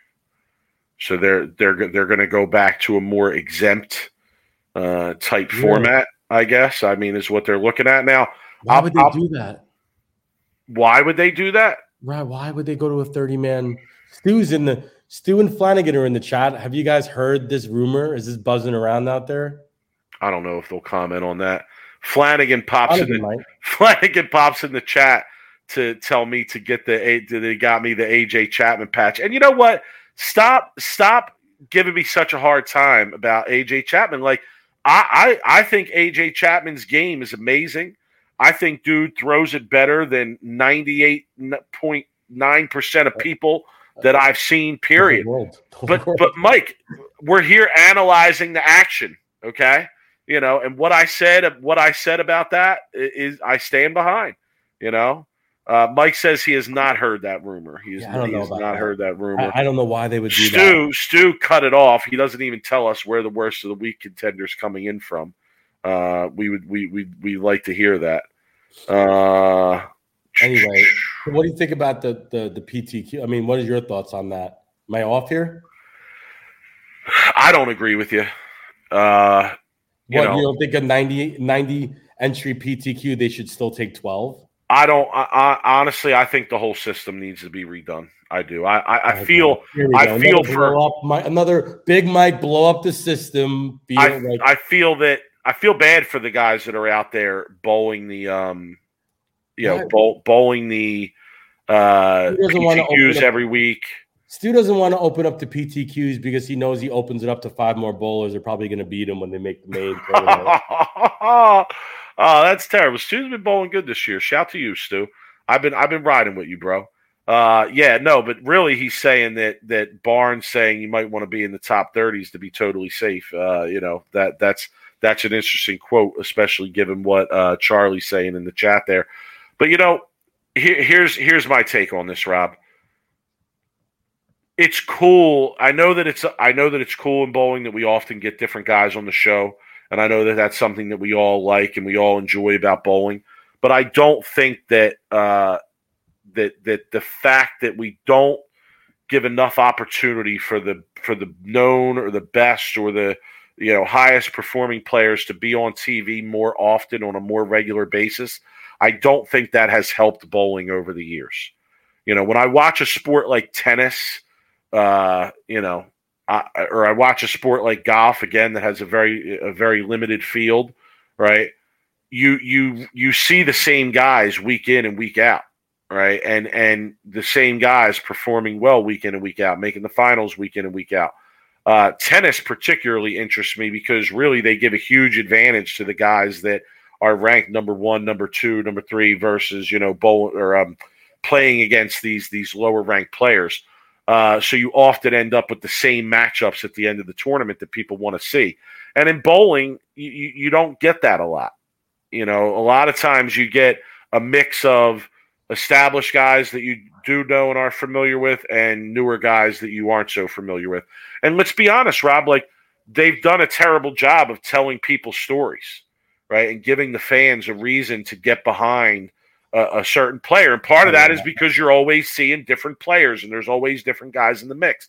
So they're going to go back to a more exempt type format, I guess. I mean, is what they're looking at now. Why would they do that? Right? Why would they go to a 30-man? Stu and Flanagan are in the chat. Have you guys heard this rumor? Is this buzzing around out there? I don't know if they'll comment on that. Flanagan pops in the chat to tell me to get they got me the AJ Chapman patch. And you know what? Stop giving me such a hard time about AJ Chapman. Like I think AJ Chapman's game is amazing. I think dude throws it better than 98.9% of people that I've seen, period. But Mike, we're here analyzing the action, okay? You know, and what I said about that is I stand behind, you know. Mike says he has not heard that rumor. He has not heard that rumor. I don't know why they would do that. Stu cut it off. He doesn't even tell us where the worst of the week contenders coming in from. We like to hear that. Anyway, what do you think about the PTQ? I mean, what are your thoughts on that? Am I off here? I don't agree with you. You don't think a 90 entry PTQ, they should still take 12? I don't. Honestly, I think the whole system needs to be redone. I do. I feel another Big Mike blow up the system. I feel bad for the guys that are out there bowling the PTQs every week. Stu doesn't want to open up the PTQs because he knows he opens it up to five more bowlers. They're probably going to beat him when they make the main. Oh, that's terrible. Stu's been bowling good this year. Shout to you, Stu. I've been riding with you, bro. But really, he's saying that Barnes saying you might want to be in the top 30s to be totally safe. That's an interesting quote, especially given what Charlie's saying in the chat there. But you know, here's my take on this, Rob. It's cool. I know that it's cool in bowling that we often get different guys on the show, and I know that that's something that we all like and we all enjoy about bowling. But I don't think that that the fact that we don't give enough opportunity for the known or the best or the highest performing players to be on TV more often on a more regular basis, I don't think that has helped bowling over the years. You know, when I watch a sport like tennis, or I watch a sport like golf again that has a very limited field, right? You see the same guys week in and week out, right? And the same guys performing well week in and week out, making the finals week in and week out. Tennis particularly interests me because really they give a huge advantage to the guys that are ranked number one, number two, number three versus playing against these lower ranked players. So you often end up with the same matchups at the end of the tournament that people want to see. And in bowling, you don't get that a lot. You know, a lot of times you get a mix of established guys that you do know and are familiar with and newer guys that you aren't so familiar with. And let's be honest, Rob, like they've done a terrible job of telling people stories, right, and giving the fans a reason to get behind a certain player. And part of that is because you're always seeing different players and there's always different guys in the mix.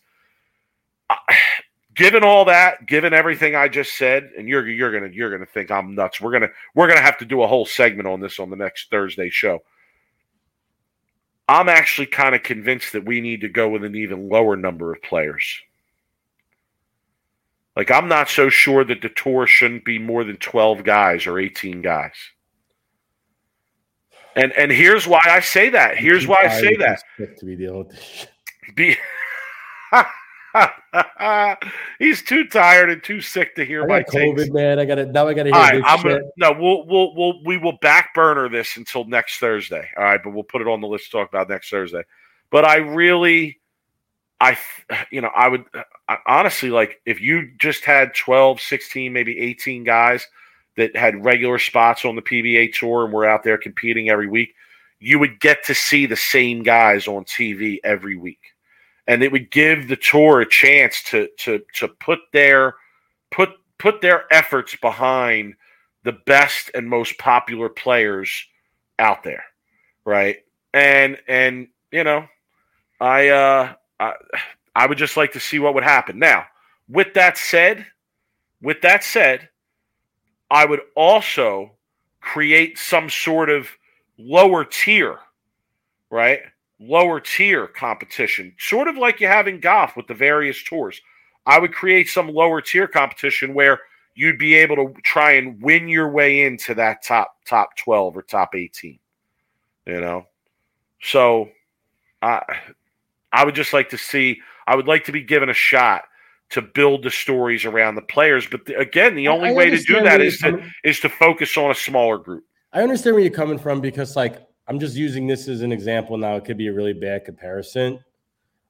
Given all that, given everything I just said, and you're going to think I'm nuts. We're going to have to do a whole segment on this on the next Thursday show. I'm actually kind of convinced that we need to go with an even lower number of players. Like, I'm not so sure that the tour shouldn't be more than 12 guys or 18 guys. And here's why I say that. Here's why I say that. He's too tired and too sick to hear my takes. COVID, man. I got it. Now I got to hear this shit. We will back burner this until next Thursday. All right, but we'll put it on the list to talk about next Thursday. But I honestly, like, if you just had 12, 16, maybe 18 guys that had regular spots on the PBA tour and were out there competing every week, you would get to see the same guys on TV every week. And it would give the tour a chance to put their efforts behind the best and most popular players out there, right? And you know, I would just like to see what would happen. Now, with that said, I would also create some sort of lower tier competition, sort of like you have in golf with the various tours. I would create some lower tier competition where you'd be able to try and win your way into that top 12 or top 18, you know? So I would just like to see, I would like to be given a shot to build the stories around the players. But the only way to do that is to focus on a smaller group. I understand where you're coming from, because, like, I'm just using this as an example now. It could be a really bad comparison.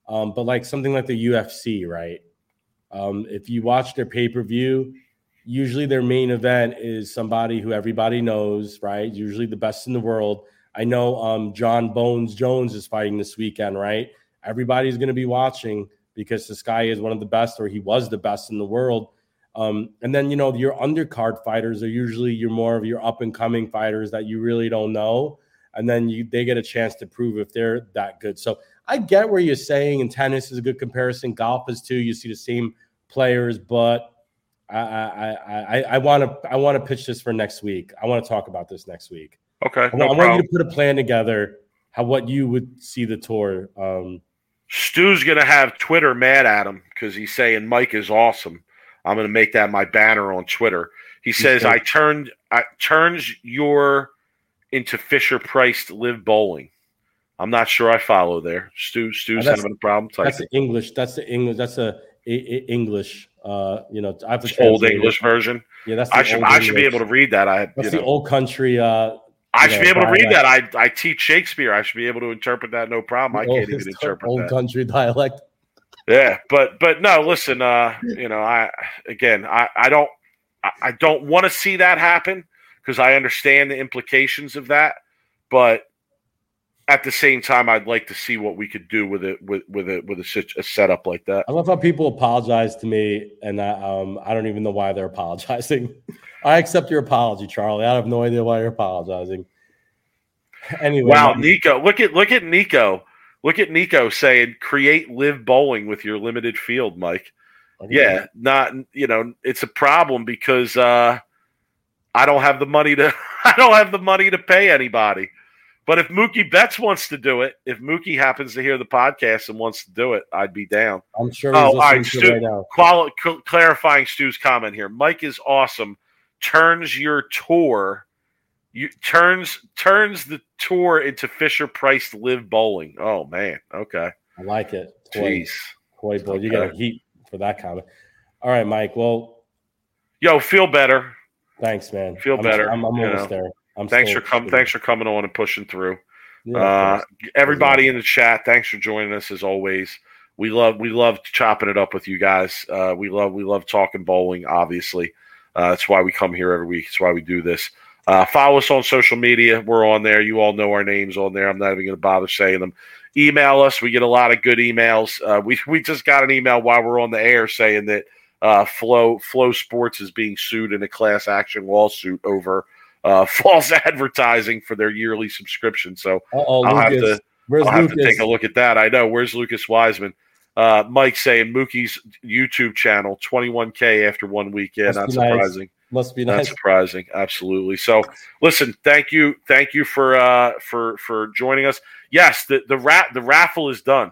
But, like, something like the UFC, right? If you watch their pay-per-view, usually their main event is somebody who everybody knows, right? Usually the best in the world. I know John Bones Jones is fighting this weekend, right? Everybody's going to be watching because this guy is one of the best, or he was the best in the world. And then, you know, your undercard fighters are usually more of your up-and-coming fighters that you really don't know. And then they get a chance to prove if they're that good. So I get where you're saying, and tennis is a good comparison. Golf is too. You see the same players, but I want to pitch this for next week. I want to talk about this next week. Okay. I want you to put a plan together what you would see the tour. Stu's going to have Twitter mad at him because he's saying Mike is awesome. I'm going to make that my banner on Twitter. He says, I turns your – into Fisher-Price live bowling. I'm not sure I follow there. Stu's having a problem. That's the English. That's English. You know, I have to old English version. Yeah, that's. I should be able to read that. That's the old country. I should be able to read that. I teach Shakespeare. I should be able to interpret that. No problem. I can't even interpret old that. Old country dialect. Yeah, but no. Listen, you know, I don't want to see that happen, because I understand the implications of that, but at the same time, I'd like to see what we could do with a setup like that. I love how people apologize to me, and I don't even know why they're apologizing. I accept your apology, Charlie. I have no idea why you're apologizing. Anyway, wow, Nico, look at Nico, saying, "Create live bowling with your limited field, Mike." Okay. Yeah, not, you know, it's a problem because. I don't have the money to pay anybody. But if Mookie Betts wants to do it, if Mookie happens to hear the podcast and wants to do it, I'd be down. I'm sure. Oh, all right, Stu. Right now. Clarifying Stu's comment here. Mike is awesome. Turns your tour. Turns the tour into Fisher-Price live bowling. Oh man. Okay. I like it. Jeez. Boy, boy, you got heat for that comment. All right, Mike. Well, yo, feel better. Thanks, man. Feel better. I'm almost there. Thanks for coming on and pushing through. Yeah, everybody in the chat, thanks for joining us as always. We love chopping it up with you guys. We love talking bowling. Obviously, that's why we come here every week. That's why we do this. Follow us on social media. We're on there. You all know our names on there. I'm not even going to bother saying them. Email us. We get a lot of good emails. We just got an email while we're on the air saying that. Flow Sports is being sued in a class action lawsuit over false advertising for their yearly subscription. So I'll have to take a look at that. I know. Where's Lucas Wiseman? Mike saying Mookie's YouTube channel, 21K after 1 week. Yeah, not surprising. Must be nice. Not surprising. Absolutely. So listen, thank you for joining us. Yes, the raffle is done.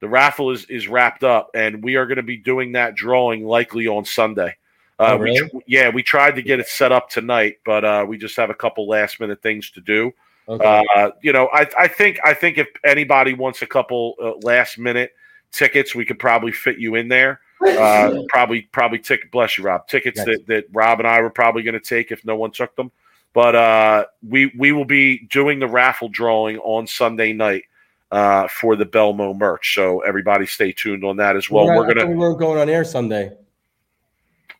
The raffle is wrapped up, and we are going to be doing that drawing likely on Sunday. Really? We tried to get it set up tonight, but we just have a couple last-minute things to do. Okay. You know, I think if anybody wants a couple last-minute tickets, we could probably fit you in there. Bless you, Rob. Tickets that Rob and I were probably going to take if no one took them. But we will be doing the raffle drawing on Sunday night for the Belmo merch. So everybody stay tuned on that as well. We're going on air Sunday.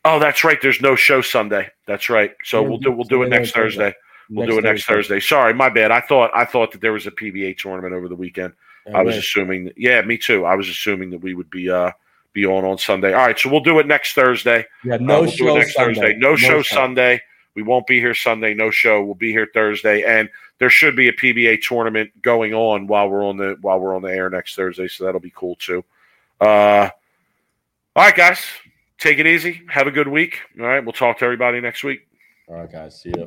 Oh, that's right. There's no show Sunday. That's right. So we'll do it next Thursday. We'll do it next Thursday. Sorry, my bad. I thought that there was a PBA tournament over the weekend. I was assuming. Yeah, me too. I was assuming that we would be on Sunday. All right, so we'll do it next Thursday. Yeah, no show Sunday. We won't be here Sunday. No show. We'll be here Thursday, and there should be a PBA tournament going on while we're on the air next Thursday. So that'll be cool too. All right, guys, take it easy. Have a good week. All right, we'll talk to everybody next week. All right, guys. See you.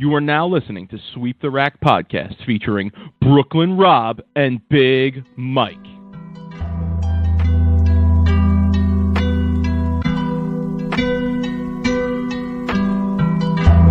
You are now listening to Sweep the Rack Podcast featuring Brooklyn Rob and Big Mike.